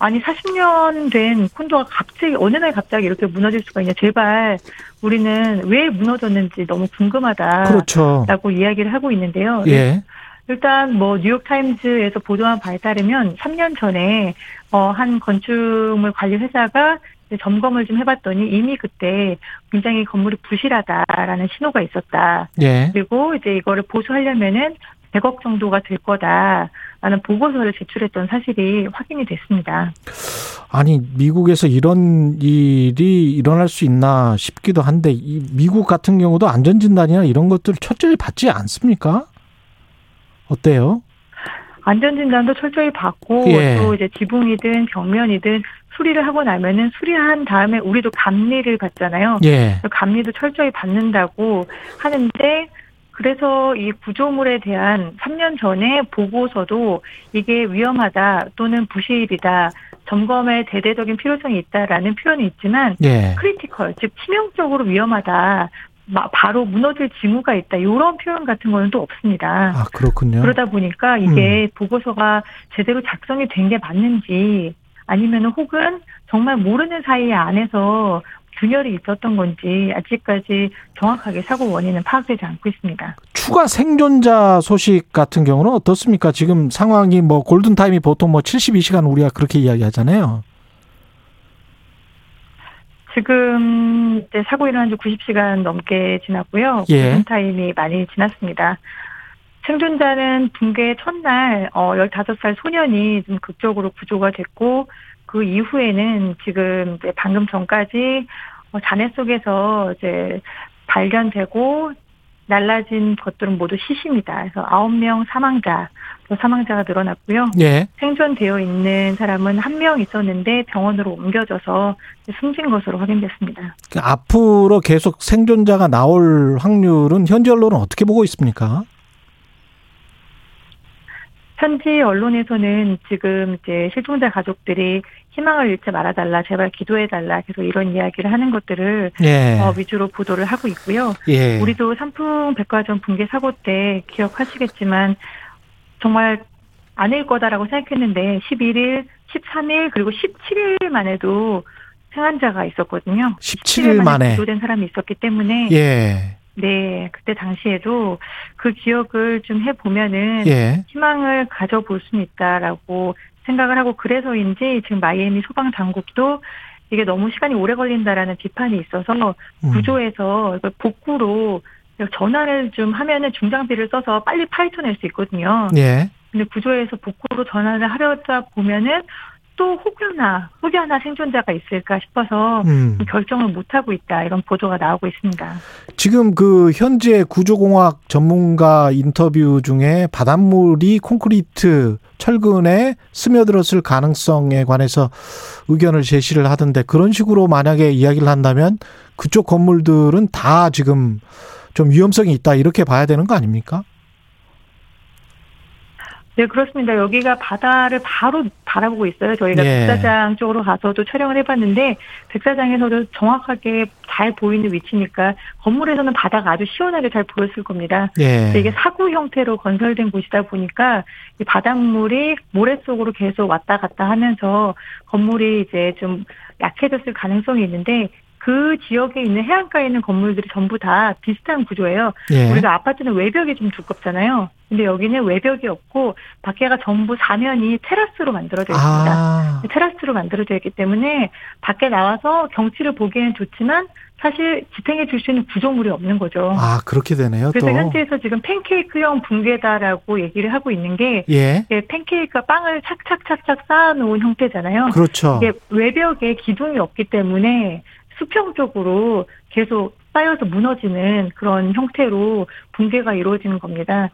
아니 사십 년 된 콘도가 갑자기 어느 날 갑자기 이렇게 무너질 수가 있냐. 제발 우리는 왜 무너졌는지 너무 궁금하다라고 그렇죠. 이야기를 하고 있는데요. 예. 일단 뭐 뉴욕타임즈에서 보도한 바에 따르면 삼 년 전에 어, 한 건축물 관리 회사가 점검을 좀 해봤더니 이미 그때 굉장히 건물이 부실하다라는 신호가 있었다. 예. 그리고 이제 이거를 보수하려면은 백억 정도가 될 거다라는 보고서를 제출했던 사실이 확인이 됐습니다. 아니 미국에서 이런 일이 일어날 수 있나 싶기도 한데 이 미국 같은 경우도 안전진단이나 이런 것들을 철저히 받지 않습니까? 어때요? 안전진단도 철저히 받고 예. 또 이제 지붕이든 벽면이든 수리를 하고 나면은 수리한 다음에 우리도 감리를 받잖아요. 예. 감리도 철저히 받는다고 하는데 그래서 이 구조물에 대한 삼 년 전에 보고서도 이게 위험하다 또는 부실이다, 점검에 대대적인 필요성이 있다라는 표현이 있지만 예. 크리티컬, 즉 치명적으로 위험하다. 바로 무너질 징후가 있다. 이런 표현 같은 거는 또 없습니다. 아, 그렇군요. 그러다 보니까 이게 음. 보고서가 제대로 작성이 된 게 맞는지 아니면 혹은 정말 모르는 사이 안에서 균열이 있었던 건지 아직까지 정확하게 사고 원인은 파악되지 않고 있습니다. 추가 생존자 소식 같은 경우는 어떻습니까? 지금 상황이 뭐 골든타임이 보통 뭐 칠십이 시간 우리가 그렇게 이야기하잖아요. 지금 이제 사고 일어난 지 구십 시간 넘게 지났고요. 예. 골든타임이 많이 지났습니다. 생존자는 붕괴 첫날 열다섯 살 소년이 좀 극적으로 구조가 됐고 그 이후에는 지금 이제 방금 전까지 잔해 속에서 이제 발견되고 날라진 것들은 모두 시신이다. 그래서 아홉 명 사망자, 또 사망자가 늘어났고요. 예. 생존되어 있는 사람은 한 명 있었는데 병원으로 옮겨져서 숨진 것으로 확인됐습니다. 앞으로 계속 생존자가 나올 확률은 현지 언론은 어떻게 보고 있습니까? 현지 언론에서는 지금 이제 실종자 가족들이 희망을 잃지 말아달라, 제발 기도해달라, 계속 이런 이야기를 하는 것들을 예. 어, 위주로 보도를 하고 있고요. 예. 우리도 삼풍 백화점 붕괴 사고 때 기억하시겠지만 정말 아닐 거다라고 생각했는데 십일 일, 십삼 일 그리고 십칠 일만 해도 생환자가 있었거든요. 십칠 일 만에 기도된 사람이 있었기 때문에 예. 네, 그때 당시에도 그 기억을 좀 해보면은 예. 희망을 가져볼 수는 있다라고 생각을 하고 그래서인지 지금 마이애미 소방당국도 이게 너무 시간이 오래 걸린다라는 비판이 있어서 구조에서 이걸 복구로 전환을 좀 하면은 중장비를 써서 빨리 파헤쳐낼 수 있거든요. 예. 근데 구조에서 복구로 전환을 하려다 보면은 또 혹여나 혹여나 생존자가 있을까 싶어서 음. 결정을 못하고 있다 이런 보도가 나오고 있습니다. 지금 그 현재 구조공학 전문가 인터뷰 중에 바닷물이 콘크리트 철근에 스며들었을 가능성에 관해서 의견을 제시를 하던데 그런 식으로 만약에 이야기를 한다면 그쪽 건물들은 다 지금 좀 위험성이 있다 이렇게 봐야 되는 거 아닙니까? 네, 그렇습니다. 여기가 바다를 바로 바라보고 있어요. 저희가 예. 백사장 쪽으로 가서도 촬영을 해봤는데 백사장에서도 정확하게 잘 보이는 위치니까 건물에서는 바다가 아주 시원하게 잘 보였을 겁니다. 예. 이게 사구 형태로 건설된 곳이다 보니까 이 바닷물이 모래 속으로 계속 왔다 갔다 하면서 건물이 이제 좀 약해졌을 가능성이 있는데 그 지역에 있는 해안가에 있는 건물들이 전부 다 비슷한 구조예요. 예. 우리가 아파트는 외벽이 좀 두껍잖아요. 근데 여기는 외벽이 없고 밖에가 전부 사면이 테라스로 만들어져 있습니다. 아. 테라스로 만들어져 있기 때문에 밖에 나와서 경치를 보기에는 좋지만 사실 지탱해 줄 수 있는 구조물이 없는 거죠. 아, 그렇게 되네요. 그래서 또. 현지에서 지금 팬케이크형 붕괴다라고 얘기를 하고 있는 게 예. 팬케이크가 빵을 착착착착 쌓아놓은 형태잖아요. 그렇죠. 이게 외벽에 기둥이 없기 때문에 수평적으로 계속 쌓여서 무너지는 그런 형태로 붕괴가 이루어지는 겁니다.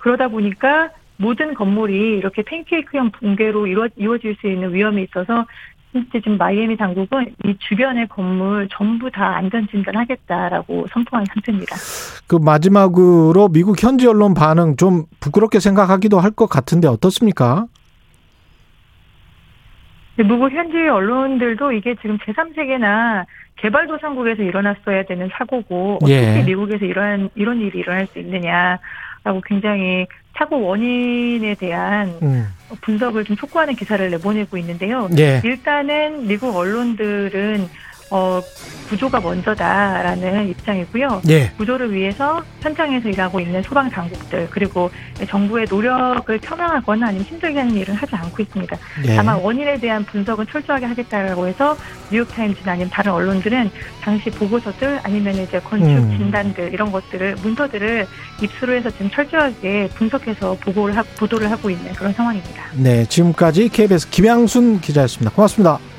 그러다 보니까 모든 건물이 이렇게 팬케이크형 붕괴로 이루어, 이루어질 수 있는 위험이 있어서 지금 마이애미 당국은 이 주변의 건물 전부 다 안전진단하겠다라고 선포한 상태입니다. 그 마지막으로 미국 현지 언론 반응 좀 부끄럽게 생각하기도 할 것 같은데 어떻습니까? 미국 현지 언론들도 이게 지금 제삼 세계나 개발도상국에서 일어났어야 되는 사고고 어떻게 예. 미국에서 이런 이런 일이 일어날 수 있느냐라고 굉장히 사고 원인에 대한 음. 분석을 좀 촉구하는 기사를 내보내고 있는데요. 예. 일단은 미국 언론들은 어, 구조가 먼저다라는 입장이고요. 예. 구조를 위해서 현장에서 일하고 있는 소방당국들 그리고 정부의 노력을 폄하하거나 아니면 힘들게 하는 일은 하지 않고 있습니다. 예. 다만 원인에 대한 분석은 철저하게 하겠다라고 해서 뉴욕타임즈나 아니면 다른 언론들은 당시 보고서들 아니면 이제 건축 진단들 이런 것들을 문서들을 입수로 해서 지금 철저하게 분석해서 보고를 하, 보도를 하고 있는 그런 상황입니다. 네, 지금까지 케이비에스 김양순 기자였습니다. 고맙습니다.